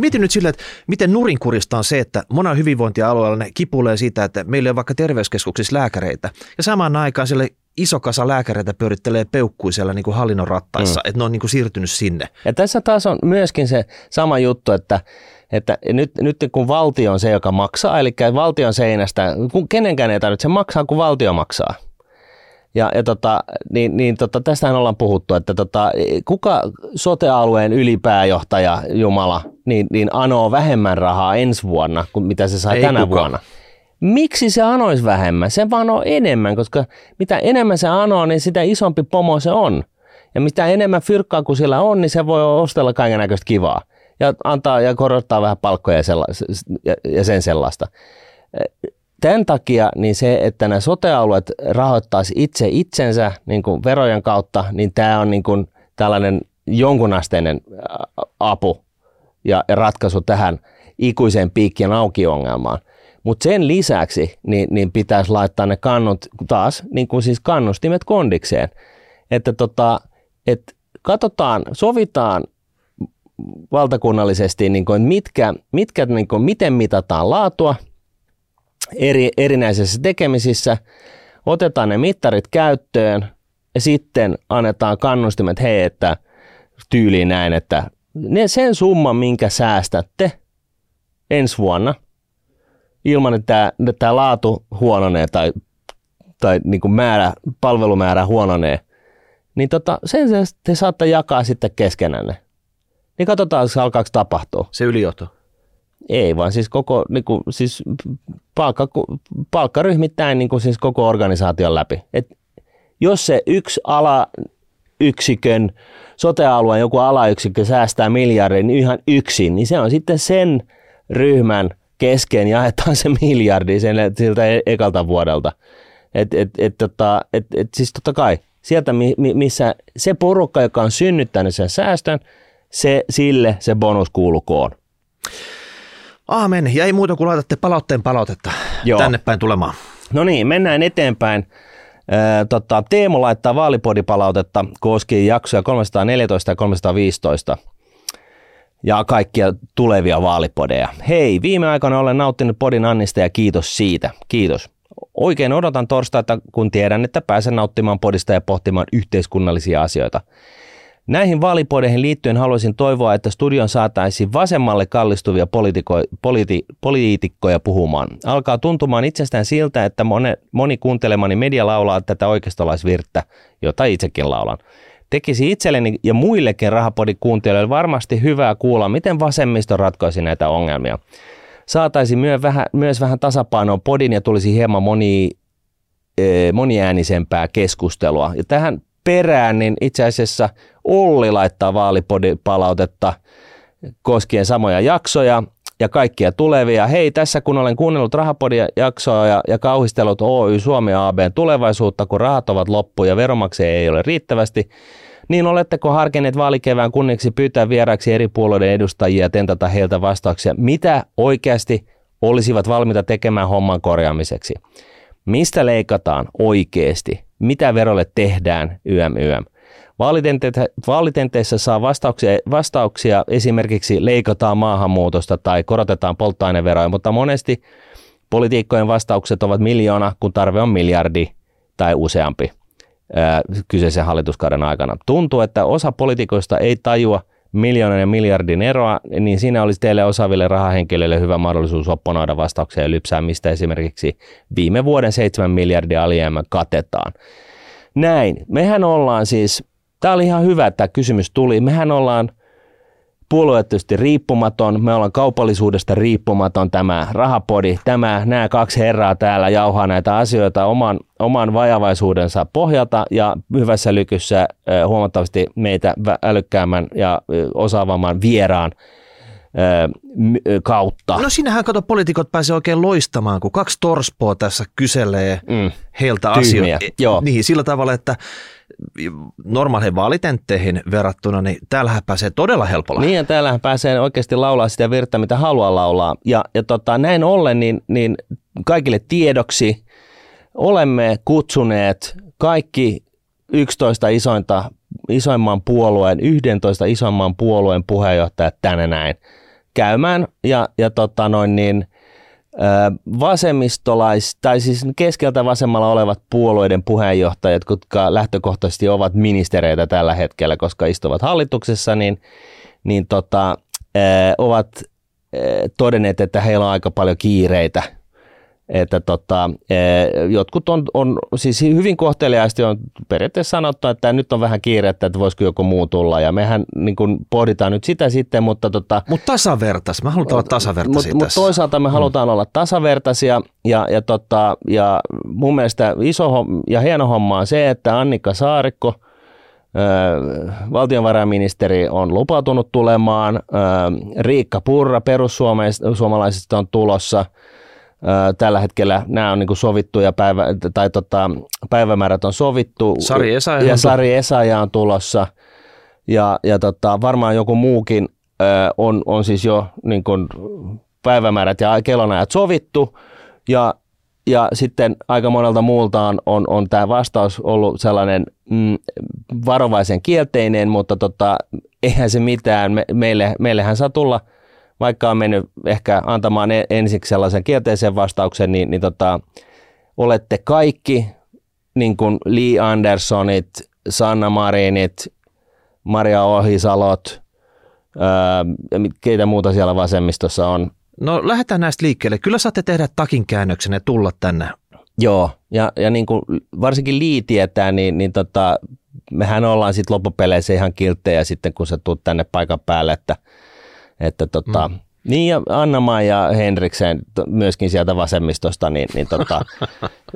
Mietin nyt sillä, että miten nurinkurista on se, että mona hyvinvointialueella ne kipuilee siitä, että meillä on vaikka terveyskeskuksissa lääkäreitä ja samaan aikaan sille iso kasa lääkäreitä pyörittelee peukkuja siellä niin kuin hallinnon rattaissa, että ne on niin kuin siirtynyt sinne. Ja tässä taas on myöskin se sama juttu, että nyt kun valtio on se, joka maksaa, eli valtion seinästä, kun kenenkään ei tarvitse maksaa, kun valtio maksaa. Ja tästähän ollaan puhuttu, että kuka sote-alueen ylipääjohtaja Jumala niin anoo vähemmän rahaa ensi vuonna kuin mitä se saa tänä vuonna. Miksi se anoisi vähemmän? Se vaan on enemmän, koska mitä enemmän se anoo, niin sitä isompi pomo se on. Ja mitä enemmän fyrkkaa kuin sillä on, niin se voi ostella kaiken näköistä kivaa. Ja antaa ja korottaa vähän palkkoja ja sen sellaista. Tämän takia niin se, että nämä sote-alueet rahoittaisi itse itsensä niin kuin verojen kautta, niin tämä on niin kuin tällainen jonkunasteinen apu ja ratkaisu tähän ikuiseen piikkien auki ongelmaan. Mutta sen lisäksi niin pitäisi laittaa ne kannustimet kondikseen. Että sovitaan valtakunnallisesti, niin kuin, että mitkä niin kuin, miten mitataan laatua erinäisissä tekemisissä, otetaan ne mittarit käyttöön ja sitten annetaan kannustimet, hei, että tyyliin näin, että sen summan, minkä säästätte ensi vuonna, ilman, että tämä laatu huononee tai niin kuin palvelumäärä huononee, niin sen te saatte jakaa sitten keskenänne. Niin katsotaan, alkaako tapahtua. Se ylijohto. Ei, vaan siis koko niinku siis palkkaryhmittäin niinku siis koko organisaation läpi. Et jos se yksi alayksikön sote-alueen joku alayksikkö säästää miljardin niin ihan yksin, niin se on sitten sen ryhmän kesken jaetaan se miljardi siltä ekalta vuodelta. Siis totta kai sieltä missä se porukka, joka on synnyttänyt sen säästön, sille se bonus kuulukoon. Aamen. Ja ei muuta kuin laitatte palautetta Joo. Tänne päin tulemaan. No niin, mennään eteenpäin. Teemo laittaa vaalipodipalautetta koskien jaksoja 314 ja 315 ja kaikkia tulevia vaalipodeja. Hei, viime aikoina olen nauttinut podin annista ja kiitos siitä. Kiitos. Oikein odotan torstaita, kun tiedän, että pääsen nauttimaan podista ja pohtimaan yhteiskunnallisia asioita. Näihin vaalipodeihin liittyen haluaisin toivoa, että studion saataisiin vasemmalle kallistuvia poliitikkoja puhumaan. Alkaa tuntumaan itsestään siltä, että moni kuuntelemani media laulaa tätä oikeistolaisvirttä, jota itsekin laulan. Tekisi itselleni ja muillekin rahapodin kuuntelijoille varmasti hyvää kuulla, miten vasemmisto ratkaisi näitä ongelmia. Saataisiin myös vähän tasapainoa podin ja tulisi hieman moniäänisempää keskustelua. Ja tähän perään niin itse asiassa Olli laittaa vaalipodipalautetta koskien samoja jaksoja ja kaikkia tulevia. Hei, tässä kun olen kuunnellut rahapodin jaksoa ja kauhistellut Oy Suomi AB:n tulevaisuutta, kun rahat ovat loppu ja veronmaksajia ei ole riittävästi, niin oletteko harkineet vaalikevään kunniaksi pyytää vieraiksi eri puolueiden edustajia ja tentata heiltä vastauksia, mitä oikeasti olisivat valmiita tekemään homman korjaamiseksi? Mistä leikataan oikeasti? Mitä verolle tehdään? YM. Vaalitenteissä saa vastauksia esimerkiksi leikataan maahanmuutosta tai korotetaan polttoaineveroja, mutta monesti politiikkojen vastaukset ovat 1 miljoona, kun tarve on miljardi tai useampi kyseisen hallituskauden aikana. Tuntuu, että osa poliitikoista ei tajua 1 miljoonan ja miljardin eroa, niin siinä olisi teille osaaville rahahenkilöille hyvä mahdollisuus opponoida vastauksia ja lypsää, mistä esimerkiksi viime vuoden 7 miljardin alijäämä katetaan. Näin. Mehän ollaan siis, tämä oli ihan hyvä, että tämä kysymys tuli, mehän ollaan puolueettomasti riippumaton, me ollaan kaupallisuudesta riippumaton tämä rahapodi, nämä kaksi herraa täällä jauhaa näitä asioita oman vajavaisuudensa pohjalta ja hyvässä lykyssä huomattavasti meitä älykkäämmän ja osaavamman vieraan kautta. No sinähän kato, poliitikot pääsee oikein loistamaan, kun 2 torspoa tässä kyselee heiltä asioita. Niin, sillä tavalla, että normaaleihin vaalitentteihin verrattuna, niin täällähän pääsee todella helpolla. Niin, ja täällähän pääsee oikeasti laulaa sitä virttä, mitä haluaa laulaa. Ja näin ollen, niin kaikille tiedoksi olemme kutsuneet kaikki 11 isoimman puolueen puheenjohtajat tänne näin käymään keskeltä vasemmalla olevat puolueiden puheenjohtajat, jotka lähtökohtaisesti ovat ministereitä tällä hetkellä, koska istuvat hallituksessa, ovat todenneet, että heillä on aika paljon kiireitä. Että jotkut on siis hyvin kohteliaasti on periaatteessa sanottu, että nyt on vähän kiirettä, että voisiko joku muu tulla. Ja mehän niin kun pohditaan nyt sitä sitten, mutta... Mutta tasavertaisia, me halutaan olla tasavertaisia tässä. Toisaalta me halutaan olla tasavertaisia ja mun mielestä iso ja hieno homma on se, että Annikka Saarikko, valtionvarainministeri, on lupautunut tulemaan, Riikka Purra perussuomalaisista on tulossa. Tällä hetkellä nämä on niin sovittuja päivämäärät on sovittu. Sari Essayah on tulossa ja varmaan joku muukin on siis jo niin päivämäärät ja kellonajat sovittu ja sitten aika monelta muulta on tämä vastaus ollut sellainen varovaisen kielteinen, mutta eihän se mitään, meillähän saa tulla. Vaikka on mennyt ehkä antamaan ensiksi sellaisen kielteisen vastauksen, niin olette kaikki niin kuin Li Andersonit, Sanna Marinit, Maria Ohisalot, keitä muuta siellä vasemmistossa on. No lähdetään näistä liikkeelle. Kyllä saatte tehdä takinkäännöksen ja tulla tänne. Joo, ja niin kuin varsinkin Li tietää, niin mehän ollaan sitten loppupeleissä ihan kilttejä sitten, kun sä tuut tänne paikan päälle, että niin ja Anna-Maija Henriksson myöskin sieltä vasemmistosta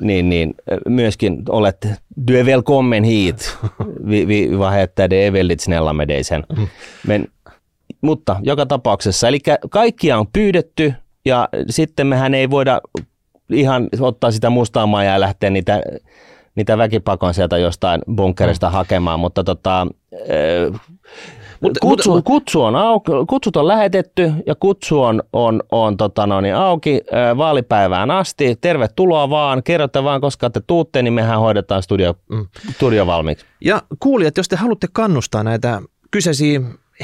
niin myöskin olet du välkommen hit. Vi vahettar det är väldigt snälla med dig sen. Mutta joka tapauksessa, eli kaikkia on pyydetty ja sitten mehän ei voida ihan ottaa sitä mustaamaa ja lähteä niitä väkipakon sieltä jostain bunkerista hakemaan, mutta Kutsut on lähetetty ja kutsu on auki vaalipäivään asti. Tervetuloa vaan, kerrotte vaan, koska te tuutte, niin mehän hoidetaan studio valmiiksi. Ja kuulijat, jos te haluatte kannustaa näitä kyseisiä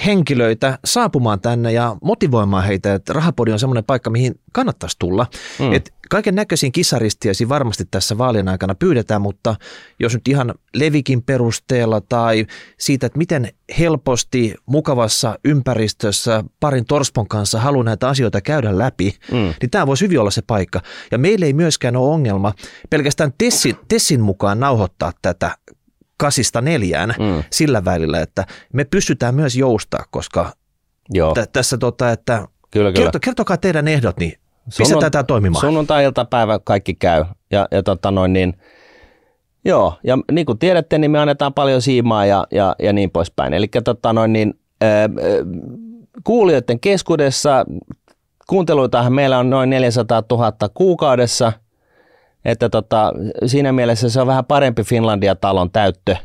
henkilöitä saapumaan tänne ja motivoimaan heitä, että Rahapodi on semmoinen paikka, mihin kannattaisi tulla. Mm. Kaiken näköisiin kissaristiäisiin varmasti tässä vaalien aikana pyydetään, mutta jos nyt ihan levikin perusteella tai siitä, että miten helposti mukavassa ympäristössä parin Torspon kanssa haluaa näitä asioita käydä läpi, niin tämä voisi hyvin olla se paikka. Ja meillä ei myöskään ole ongelma pelkästään Tessin mukaan nauhoittaa tätä 8-4 sillä välillä, että me pystytään myös joustaa, koska tässä että kertokaa teidän ehdot, niin pistetään tämä toimimaan. Sunnuntai-iltapäivä kaikki käy ja niin kuin tiedätte, niin me annetaan paljon siimaa ja niin poispäin. Eli kuulijoiden keskuudessa kuunteluitahan meillä on noin 400 000 kuukaudessa. Että siinä mielessä se on vähän parempi Finlandia-talon täyttö.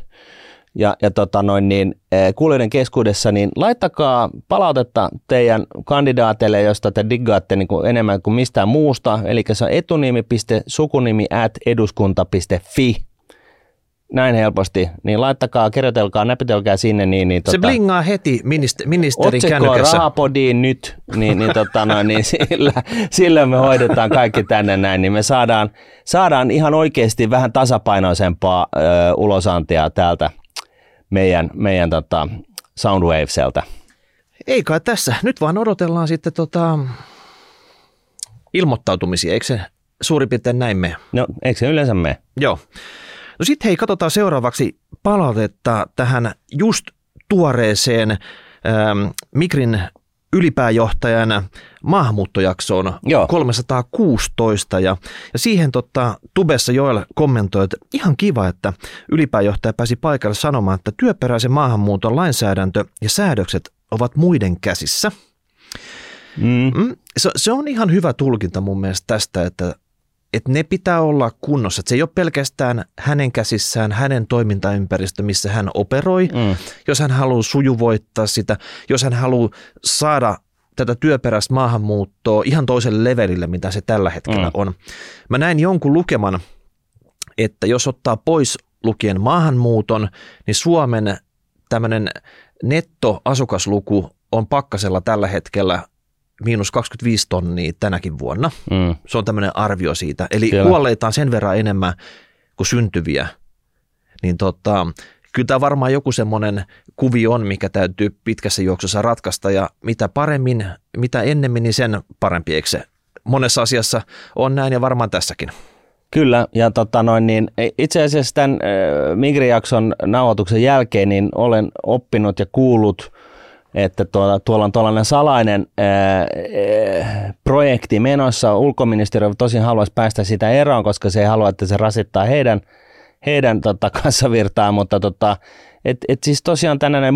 Kuulijoiden keskuudessa, niin laittakaa palautetta teidän kandidaateille, josta te diggaatte niin kuin enemmän kuin mistään muusta. Eli se on etunimi.sukunimi@eduskunta.fi. Näin helposti. Niin laittakaa, kirjoitelkaa, näpytelkää sinne. Se blingaa heti ministerin kännykässä. Otsikko Rahapodiin nyt, sillä me hoidetaan kaikki tänne näin. Niin me saadaan ihan oikeasti vähän tasapainoisempaa ulosantia täältä meidän Soundwaveseltä. Ei kai tässä. Nyt vaan odotellaan sitten ilmoittautumisia. Eikö se suurin piirtein näin mene? No, eikö se yleensä mene? Joo. No sitten hei, katsotaan seuraavaksi palautetta tähän just tuoreeseen Migrin ylipääjohtajan maahanmuuttojaksoon 316. Ja siihen tubessa Joel kommentoi, että ihan kiva, että ylipääjohtaja pääsi paikalle sanomaan, että työperäisen maahanmuuton lainsäädäntö ja säädökset ovat muiden käsissä. Mm. Se on ihan hyvä tulkinta mun mielestä tästä, että ne pitää olla kunnossa. Että se ei ole pelkästään hänen käsissään, hänen toimintaympäristö, missä hän operoi. Jos hän haluaa sujuvoittaa sitä, jos hän haluaa saada tätä työperäistä maahanmuuttoa ihan toiselle levelille, mitä se tällä hetkellä on. Mä näin jonkun lukeman, että jos ottaa pois lukien maahanmuuton, niin Suomen tämmöinen nettoasukasluku on pakkasella tällä hetkellä -25 tonnia tänäkin vuonna. Se on tämmöinen arvio siitä. Eli kuolleita on sen verran enemmän kuin syntyviä. Niin kyllä tämä varmaan joku semmoinen kuvio on, mikä täytyy pitkässä juoksussa ratkaista. Ja mitä paremmin, mitä ennemmin, niin sen parempi. Eikö se monessa asiassa on näin ja varmaan tässäkin? Kyllä. Ja itse asiassa tämän Migri-jakson nauhoituksen jälkeen niin olen oppinut ja kuullut, että tuolla on tuollainen salainen projekti menossa. Ulkoministeriö tosin haluaisi päästä sitä eroon, koska se ei halua, että se rasittaa heidän kassavirtaan, mutta siis tosiaan tällainen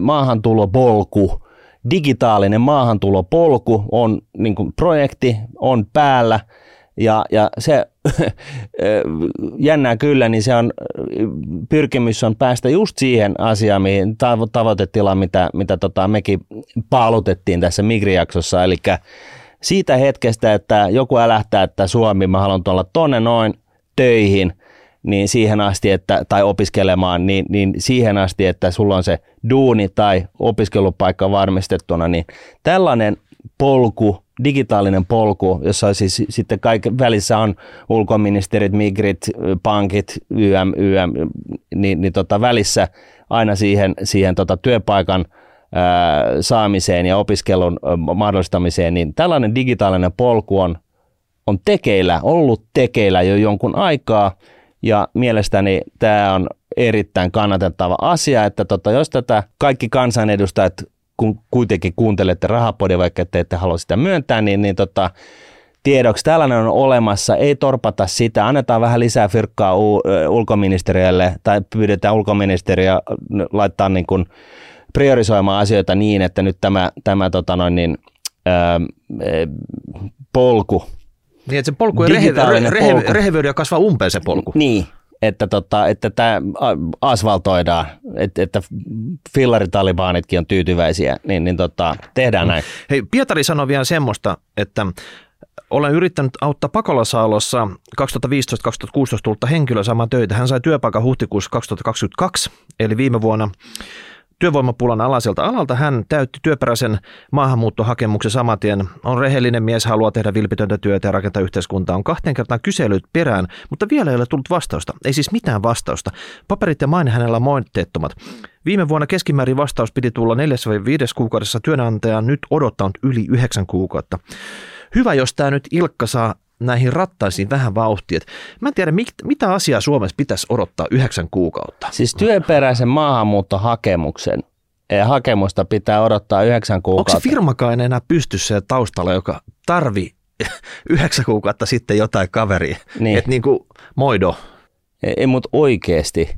maahantulopolku, digitaalinen maahantulopolku on niin kuin projekti, on päällä. Ja se jännää kyllä, niin se on pyrkimys on päästä just siihen asiaan, mihin tavoitetilaan, mitä mekin paalutettiin tässä Migri-jaksossa. Eli siitä hetkestä, että joku älähtää, että Suomi, mä haluan tulla tonne noin töihin, niin siihen asti, tai opiskelemaan, niin siihen asti, että sulla on se duuni tai opiskelupaikka varmistettuna, niin tällainen polku, digitaalinen polku, jossa siis sitten kaiken välissä on ulkoministerit, migrit, pankit, YM, välissä aina siihen työpaikan saamiseen ja opiskelun mahdollistamiseen, niin tällainen digitaalinen polku on ollut tekeillä jo jonkun aikaa, ja mielestäni tämä on erittäin kannatettava asia, että jos tätä kaikki kansanedustajat kun kuitenkin kuuntelette Rahapodia, vaikka te ette halua sitä myöntää, niin tiedoksi tällainen on olemassa, ei torpata sitä, annetaan vähän lisää fyrkkaa ulkoministeriölle tai pyydetään ulkoministeriö laittaa niin kuin priorisoimaan asioita niin, että nyt tämä polku. Niin, että se polku ei rehevöidä ja kasvaa umpeen se polku. Niin, että tämä asfaltoidaan, että fillaritalibaanitkin on tyytyväisiä, niin tehdään näin. Hei, Pietari sanoi vielä semmoista, että olen yrittänyt auttaa Pakolasaalossa 2015-2016 tullutta henkilöä saamaan töitä. Hän sai työpaikan huhtikuussa 2022, eli viime vuonna. Työvoimapulan alaiselta alalta hän täytti työperäisen maahanmuuttohakemuksen samatien. On rehellinen mies, haluaa tehdä vilpitöntä työtä ja rakentaa yhteiskuntaa. On 2 kertaan kyselyt perään, mutta vielä ei ole tullut vastausta. Ei siis mitään vastausta. Paperit ja maine hänellä on moitteettomat. Viime vuonna keskimäärin vastaus piti tulla 4-5 kuukaudessa, työnantaja nyt odottanut yli 9 kuukautta. Hyvä, jos tämä nyt Ilkka saa näihin rattaisiin vähän vauhtia. Mä en tiedä, mitä asiaa Suomessa pitäisi odottaa 9 kuukautta. Siis työperäisen maahanmuuttohakemuksen hakemusta pitää odottaa 9 kuukautta. Onko se firmakaan enää pystyssä taustalla, joka tarvii 9 kuukautta sitten jotain kaveria? Niin. Että niin kuin moido. Ei, mutta oikeasti.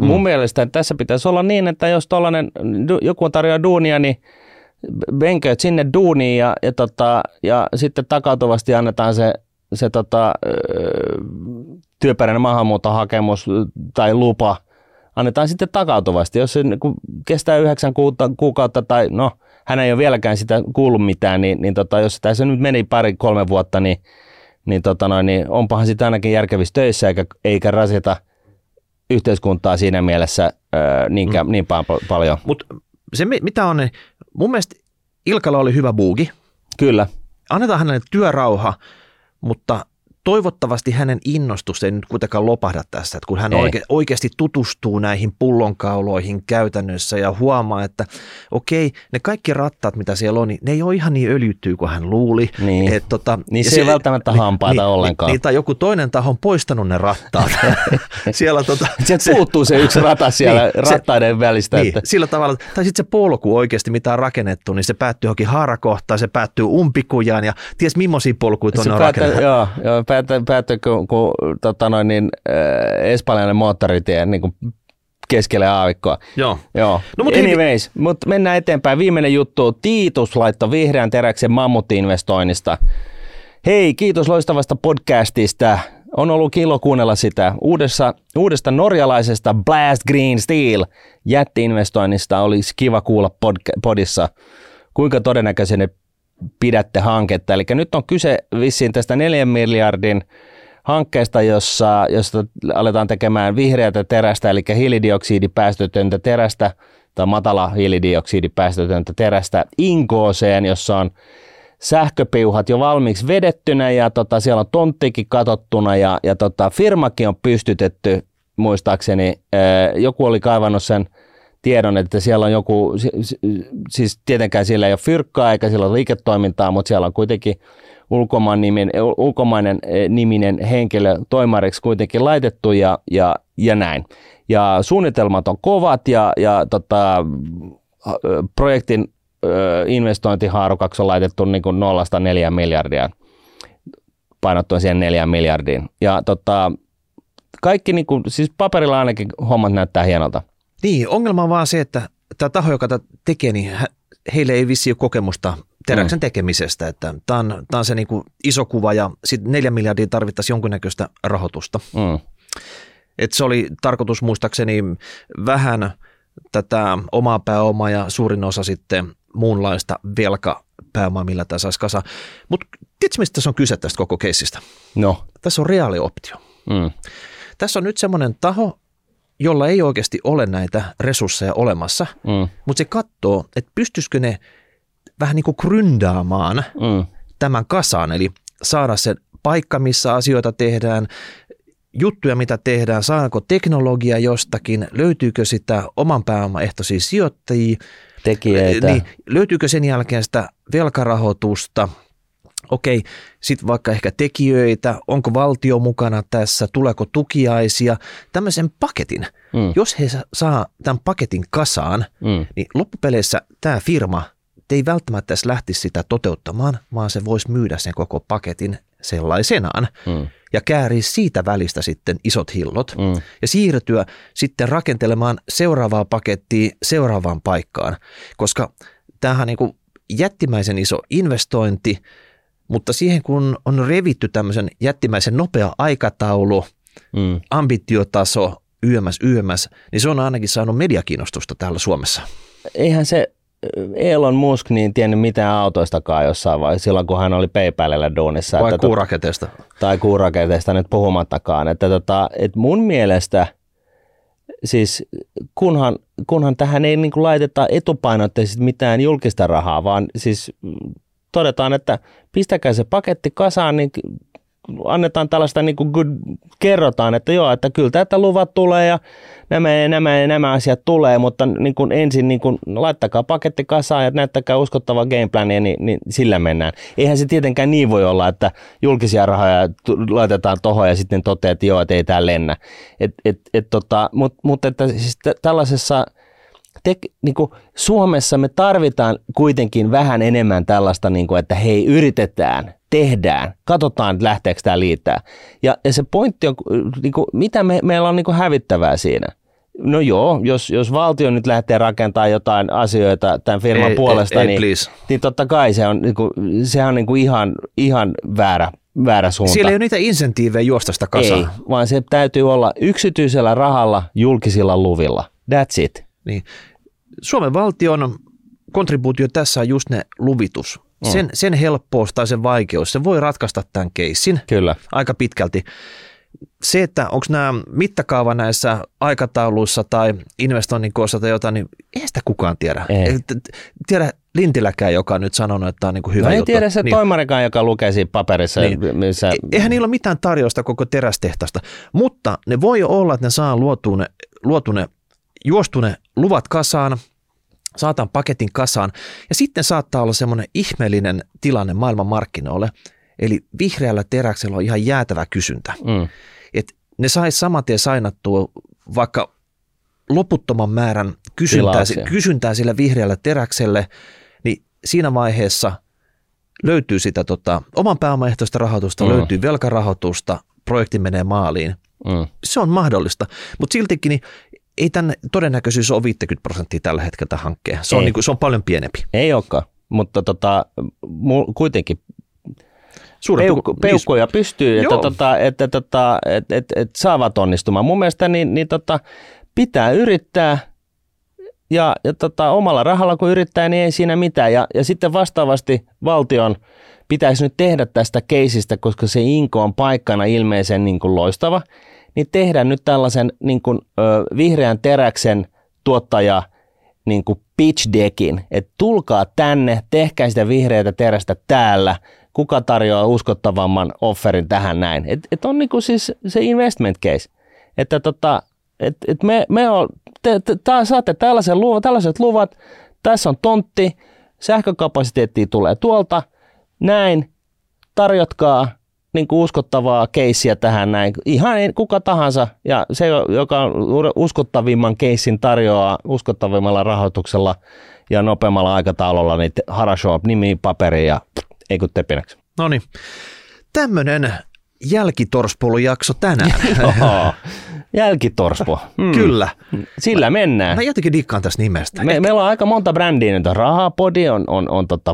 Mun mielestä tässä pitäisi olla niin, että jos joku tarjoaa duunia, niin menkööt sinne duuniin ja sitten takautuvasti annetaan se työperäinen maahanmuuttohakemus tai lupa. Annetaan sitten takautuvasti, jos se kestää 9 kuukautta tai no, hän ei ole vieläkään sitä kuullut mitään, niin jos tässä nyt meni 2-3 vuotta, niin onpahan sitä ainakin järkevissä töissä eikä rasita yhteiskuntaa siinä mielessä niin paljon. Mut se mitä on, mun mielestä Ilkalla oli hyvä buugi. Kyllä. Annetaan hänelle työrauha, mutta toivottavasti hänen innostus ei nyt kuitenkaan lopahda tässä, että kun hän oikeasti tutustuu näihin pullonkauloihin käytännössä ja huomaa, että okei, ne kaikki rattaat, mitä siellä on, niin ne ei ole ihan niin öljyttyä kuin hän luuli. Niin, niin se ei välttämättä hampaita ollenkaan. Tai joku toinen taho on poistanut ne rattaat. Sieltä puuttuu se yksi rata siellä rattaiden välistä. Niin, että sillä tavalla, tai sitten se polku oikeasti, mitä on rakennettu, niin se päättyy johonkin haarakohtaan, se päättyy umpikujaan ja ties millaisia polkuja tuonne on rakennettu. Joo. Päättyi kun espanjalainen moottoritie niin keskelle aavikkoa. Joo. No, mutta anyways, mutta mennään eteenpäin. Viimeinen juttu. Tiitus laittoi vihreän teräksen mammutti-investoinnista. Hei, kiitos loistavasta podcastista. On ollut ilo kuunnella sitä. Uudesta norjalaisesta Blast Green Steel jätti-investoinnista olisi kiva kuulla podissa. Kuinka todennäköisenä pidätte hanketta? Eli nyt on kyse vissiin tästä 4 miljardin hankkeesta, jossa aletaan tekemään vihreätä terästä, eli hiilidioksidipäästötöntä terästä tai matala hiilidioksidipäästötöntä terästä Inkooseen, jossa on sähköpiuhat jo valmiiksi vedettynä ja siellä on tonttikin katsottuna ja firmakin on pystytetty, muistaakseni. Joku oli kaivannut sen tiedon, että siellä on joku, siis tietenkään siellä ei ole fyrkkaa eikä siellä ole liiketoimintaa, mutta siellä on kuitenkin ulkomainen niminen henkilö toimariksi kuitenkin laitettu ja näin. Ja suunnitelmat on kovat ja projektin investointihaarukaksi on laitettu niin kuin 0–4 miljardia, painottuen siihen 4 miljardiin. Ja kaikki niin kuin, siis paperilla ainakin hommat näyttää hienolta. Niin, ongelma on vaan se, että tämä taho, joka tätä tekee, niin heillä ei vissiin ole kokemusta teräksen tekemisestä. Tämä on se niin kuin iso kuva ja sitten 4 miljardia tarvittaisiin jonkinnäköistä rahoitusta. Se oli tarkoitus muistaakseni vähän tätä omaa pääomaa ja suurin osa sitten muunlaista velkapääomaa, millä tämä saisi kasaan. Mutta tiedätkö, mistä tässä on kyse tästä koko keissistä? No. Tässä on reaalioptio. Tässä on nyt semmoinen taho, jolla ei oikeasti ole näitä resursseja olemassa, mutta se katsoo, että pystyisikö ne vähän niin kuin gryndaamaan tämän kasaan, eli saada sen paikka, missä asioita tehdään, juttuja, mitä tehdään, saadaanko teknologia jostakin, löytyykö sitä oman pääomaehtoisia sijoittajia, tekijöitä, niin löytyykö sen jälkeen sitä velkarahoitusta, okei, sitten vaikka ehkä tekijöitä, onko valtio mukana tässä, tuleeko tukiaisia, tämmöisen paketin. Jos he saa tämän paketin kasaan, niin loppupeleissä tämä firma ei välttämättä edes lähtisi sitä toteuttamaan, vaan se voisi myydä sen koko paketin sellaisenaan ja käärii siitä välistä sitten isot hillot ja siirtyä sitten rakentelemaan seuraavaa pakettia seuraavaan paikkaan, koska tämähän on niin kuin jättimäisen iso investointi. Mutta siihen, kun on revitty tämmöisen jättimäisen nopea aikataulu, ambitiotaso, YMS, niin se on ainakin saanut mediakiinnostusta täällä Suomessa. Eihän se Elon Musk niin tiennyt mitään autoistakaan jossain vaiheessa, silloin kun hän oli PayPalilla duunissa. Vai että kuuraketeista. Tai kuuraketeista nyt puhumattakaan. Että et mun mielestä, siis kunhan tähän ei niinku laiteta etupainotteisesti mitään julkista rahaa, vaan siis todetaan, että pistäkää se paketti kasaan, niin annetaan tällaista, niin kuin kerrotaan, että joo, että kyllä täältä luvat tulee ja nämä asiat tulee, mutta niin kuin ensin niin kuin laittakaa paketti kasaan ja näyttäkää uskottavaa gameplania, niin sillä mennään. Eihän se tietenkään niin voi olla, että julkisia rahoja laitetaan tohon ja sitten toteaa, että joo, että ei tää lennä. Mutta että siis tällaisessa... Niin kuin Suomessa me tarvitaan kuitenkin vähän enemmän tällaista, niin kuin, että hei, yritetään, tehdään, katsotaan, lähteekö tämä liittää. Ja se pointti on, niin kuin, mitä meillä on niin kuin hävittävää siinä. No joo, jos valtio nyt lähtee rakentamaan jotain asioita tämän firman puolesta, niin totta kai se on niin kuin ihan väärä suunta. Siellä ei ole niitä insentiivejä juosta sitä kasaan. Ei, vaan se täytyy olla yksityisellä rahalla, julkisilla luvilla. That's it. Niin. Suomen valtion kontribuutio tässä on just ne luvitus. Sen helppous tai sen vaikeus, se voi ratkaista tämän keissin. Kyllä. Aika pitkälti. Se, että onko nämä mittakaava näissä aikatauluissa tai investoinnin koossa tai jotain, niin ei sitä kukaan tiedä. Ei. Tiedä Lintiläkään, joka on nyt sanonut, että tämä on niin kuin hyvä juttu. Ei tiedä se niin. Toimarikaan, joka lukee siinä paperissa. Niin. Missä... Eihän niillä ole mitään tarjousta koko terästehtaasta, mutta ne voi olla, että ne saa juostune luvat kasaan, saataan paketin kasaan ja sitten saattaa olla semmoinen ihmeellinen tilanne maailmanmarkkinoille. Eli vihreällä teräksellä on ihan jäätävä kysyntä. Et ne sais saman tien sainattua vaikka loputtoman määrän kysyntää sillä vihreällä teräkselle, niin siinä vaiheessa löytyy sitä oman pääomaehtoista rahoitusta, löytyy velkarahoitusta, projekti menee maaliin. Se on mahdollista, mutta siltikin niin ei tämän todennäköisyys ole 50% tällä hetkellä hankkeen. Se on paljon pienempi. Ei olekaan, mutta kuitenkin peukkoja pystyy, että saavat onnistumaan. Mun mielestä niin pitää yrittää ja omalla rahalla kun yrittää, niin ei siinä mitään. Ja sitten vastaavasti valtion pitäisi nyt tehdä tästä keisistä, koska se Inko on paikkana ilmeisen niin kuin loistava, niin tehdään nyt tällaisen niin kuin, vihreän teräksen tuottaja niin kuin pitch deckin, että tulkaa tänne, tehkää sitä vihreätä terästä täällä, kuka tarjoaa uskottavamman offerin tähän näin. Et on niin kuin siis se investment case, että saatte tällaiset luvat, tässä on tontti, sähkökapasiteettia tulee tuolta, näin, tarjotkaa niin kuin uskottavaa keissiä tähän näin. Ihan kuka tahansa, ja se, joka uskottavimman keissin tarjoaa uskottavimmalla rahoituksella ja nopeammalla aikataululla, niin harasoo nimi paperi ja ei kun tepinäksi. No niin, tämmöinen jälkitorspoilujakso tänään. Jälkitorspo. Kyllä. Sillä mennään. Mä jotenkin dikkaan tästä nimestä. Meillä on aika monta brändiä nyt. Rahapodi, on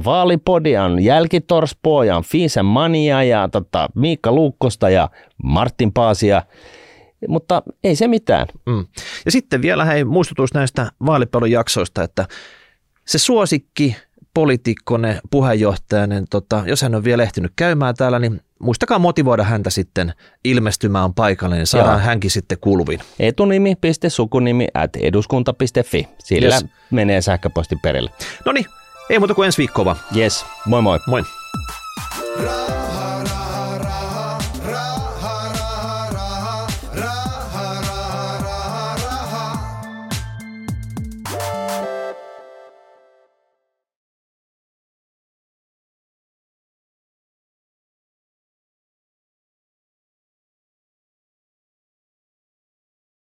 Vaalipodi, on Jälkitorspo, ja on Fiisen Mania, ja Miikka Luukkosta ja Martin Paasia. Mutta ei se mitään. Ja sitten vielä muistutus näistä vaalipelun jaksoista, että se suosikki, poliitikkonen, puheenjohtajainen, jos hän on vielä ehtinyt käymään täällä, niin muistakaa motivoida häntä sitten ilmestymään paikalle, niin saadaan hänkin sitten kuuluviin. etunimi.sukunimi@eduskunta.fi. Sillä menee sähköposti perille. No niin, ei muuta kuin ensi viikkoa vaan. Yes, moi moi. Moi.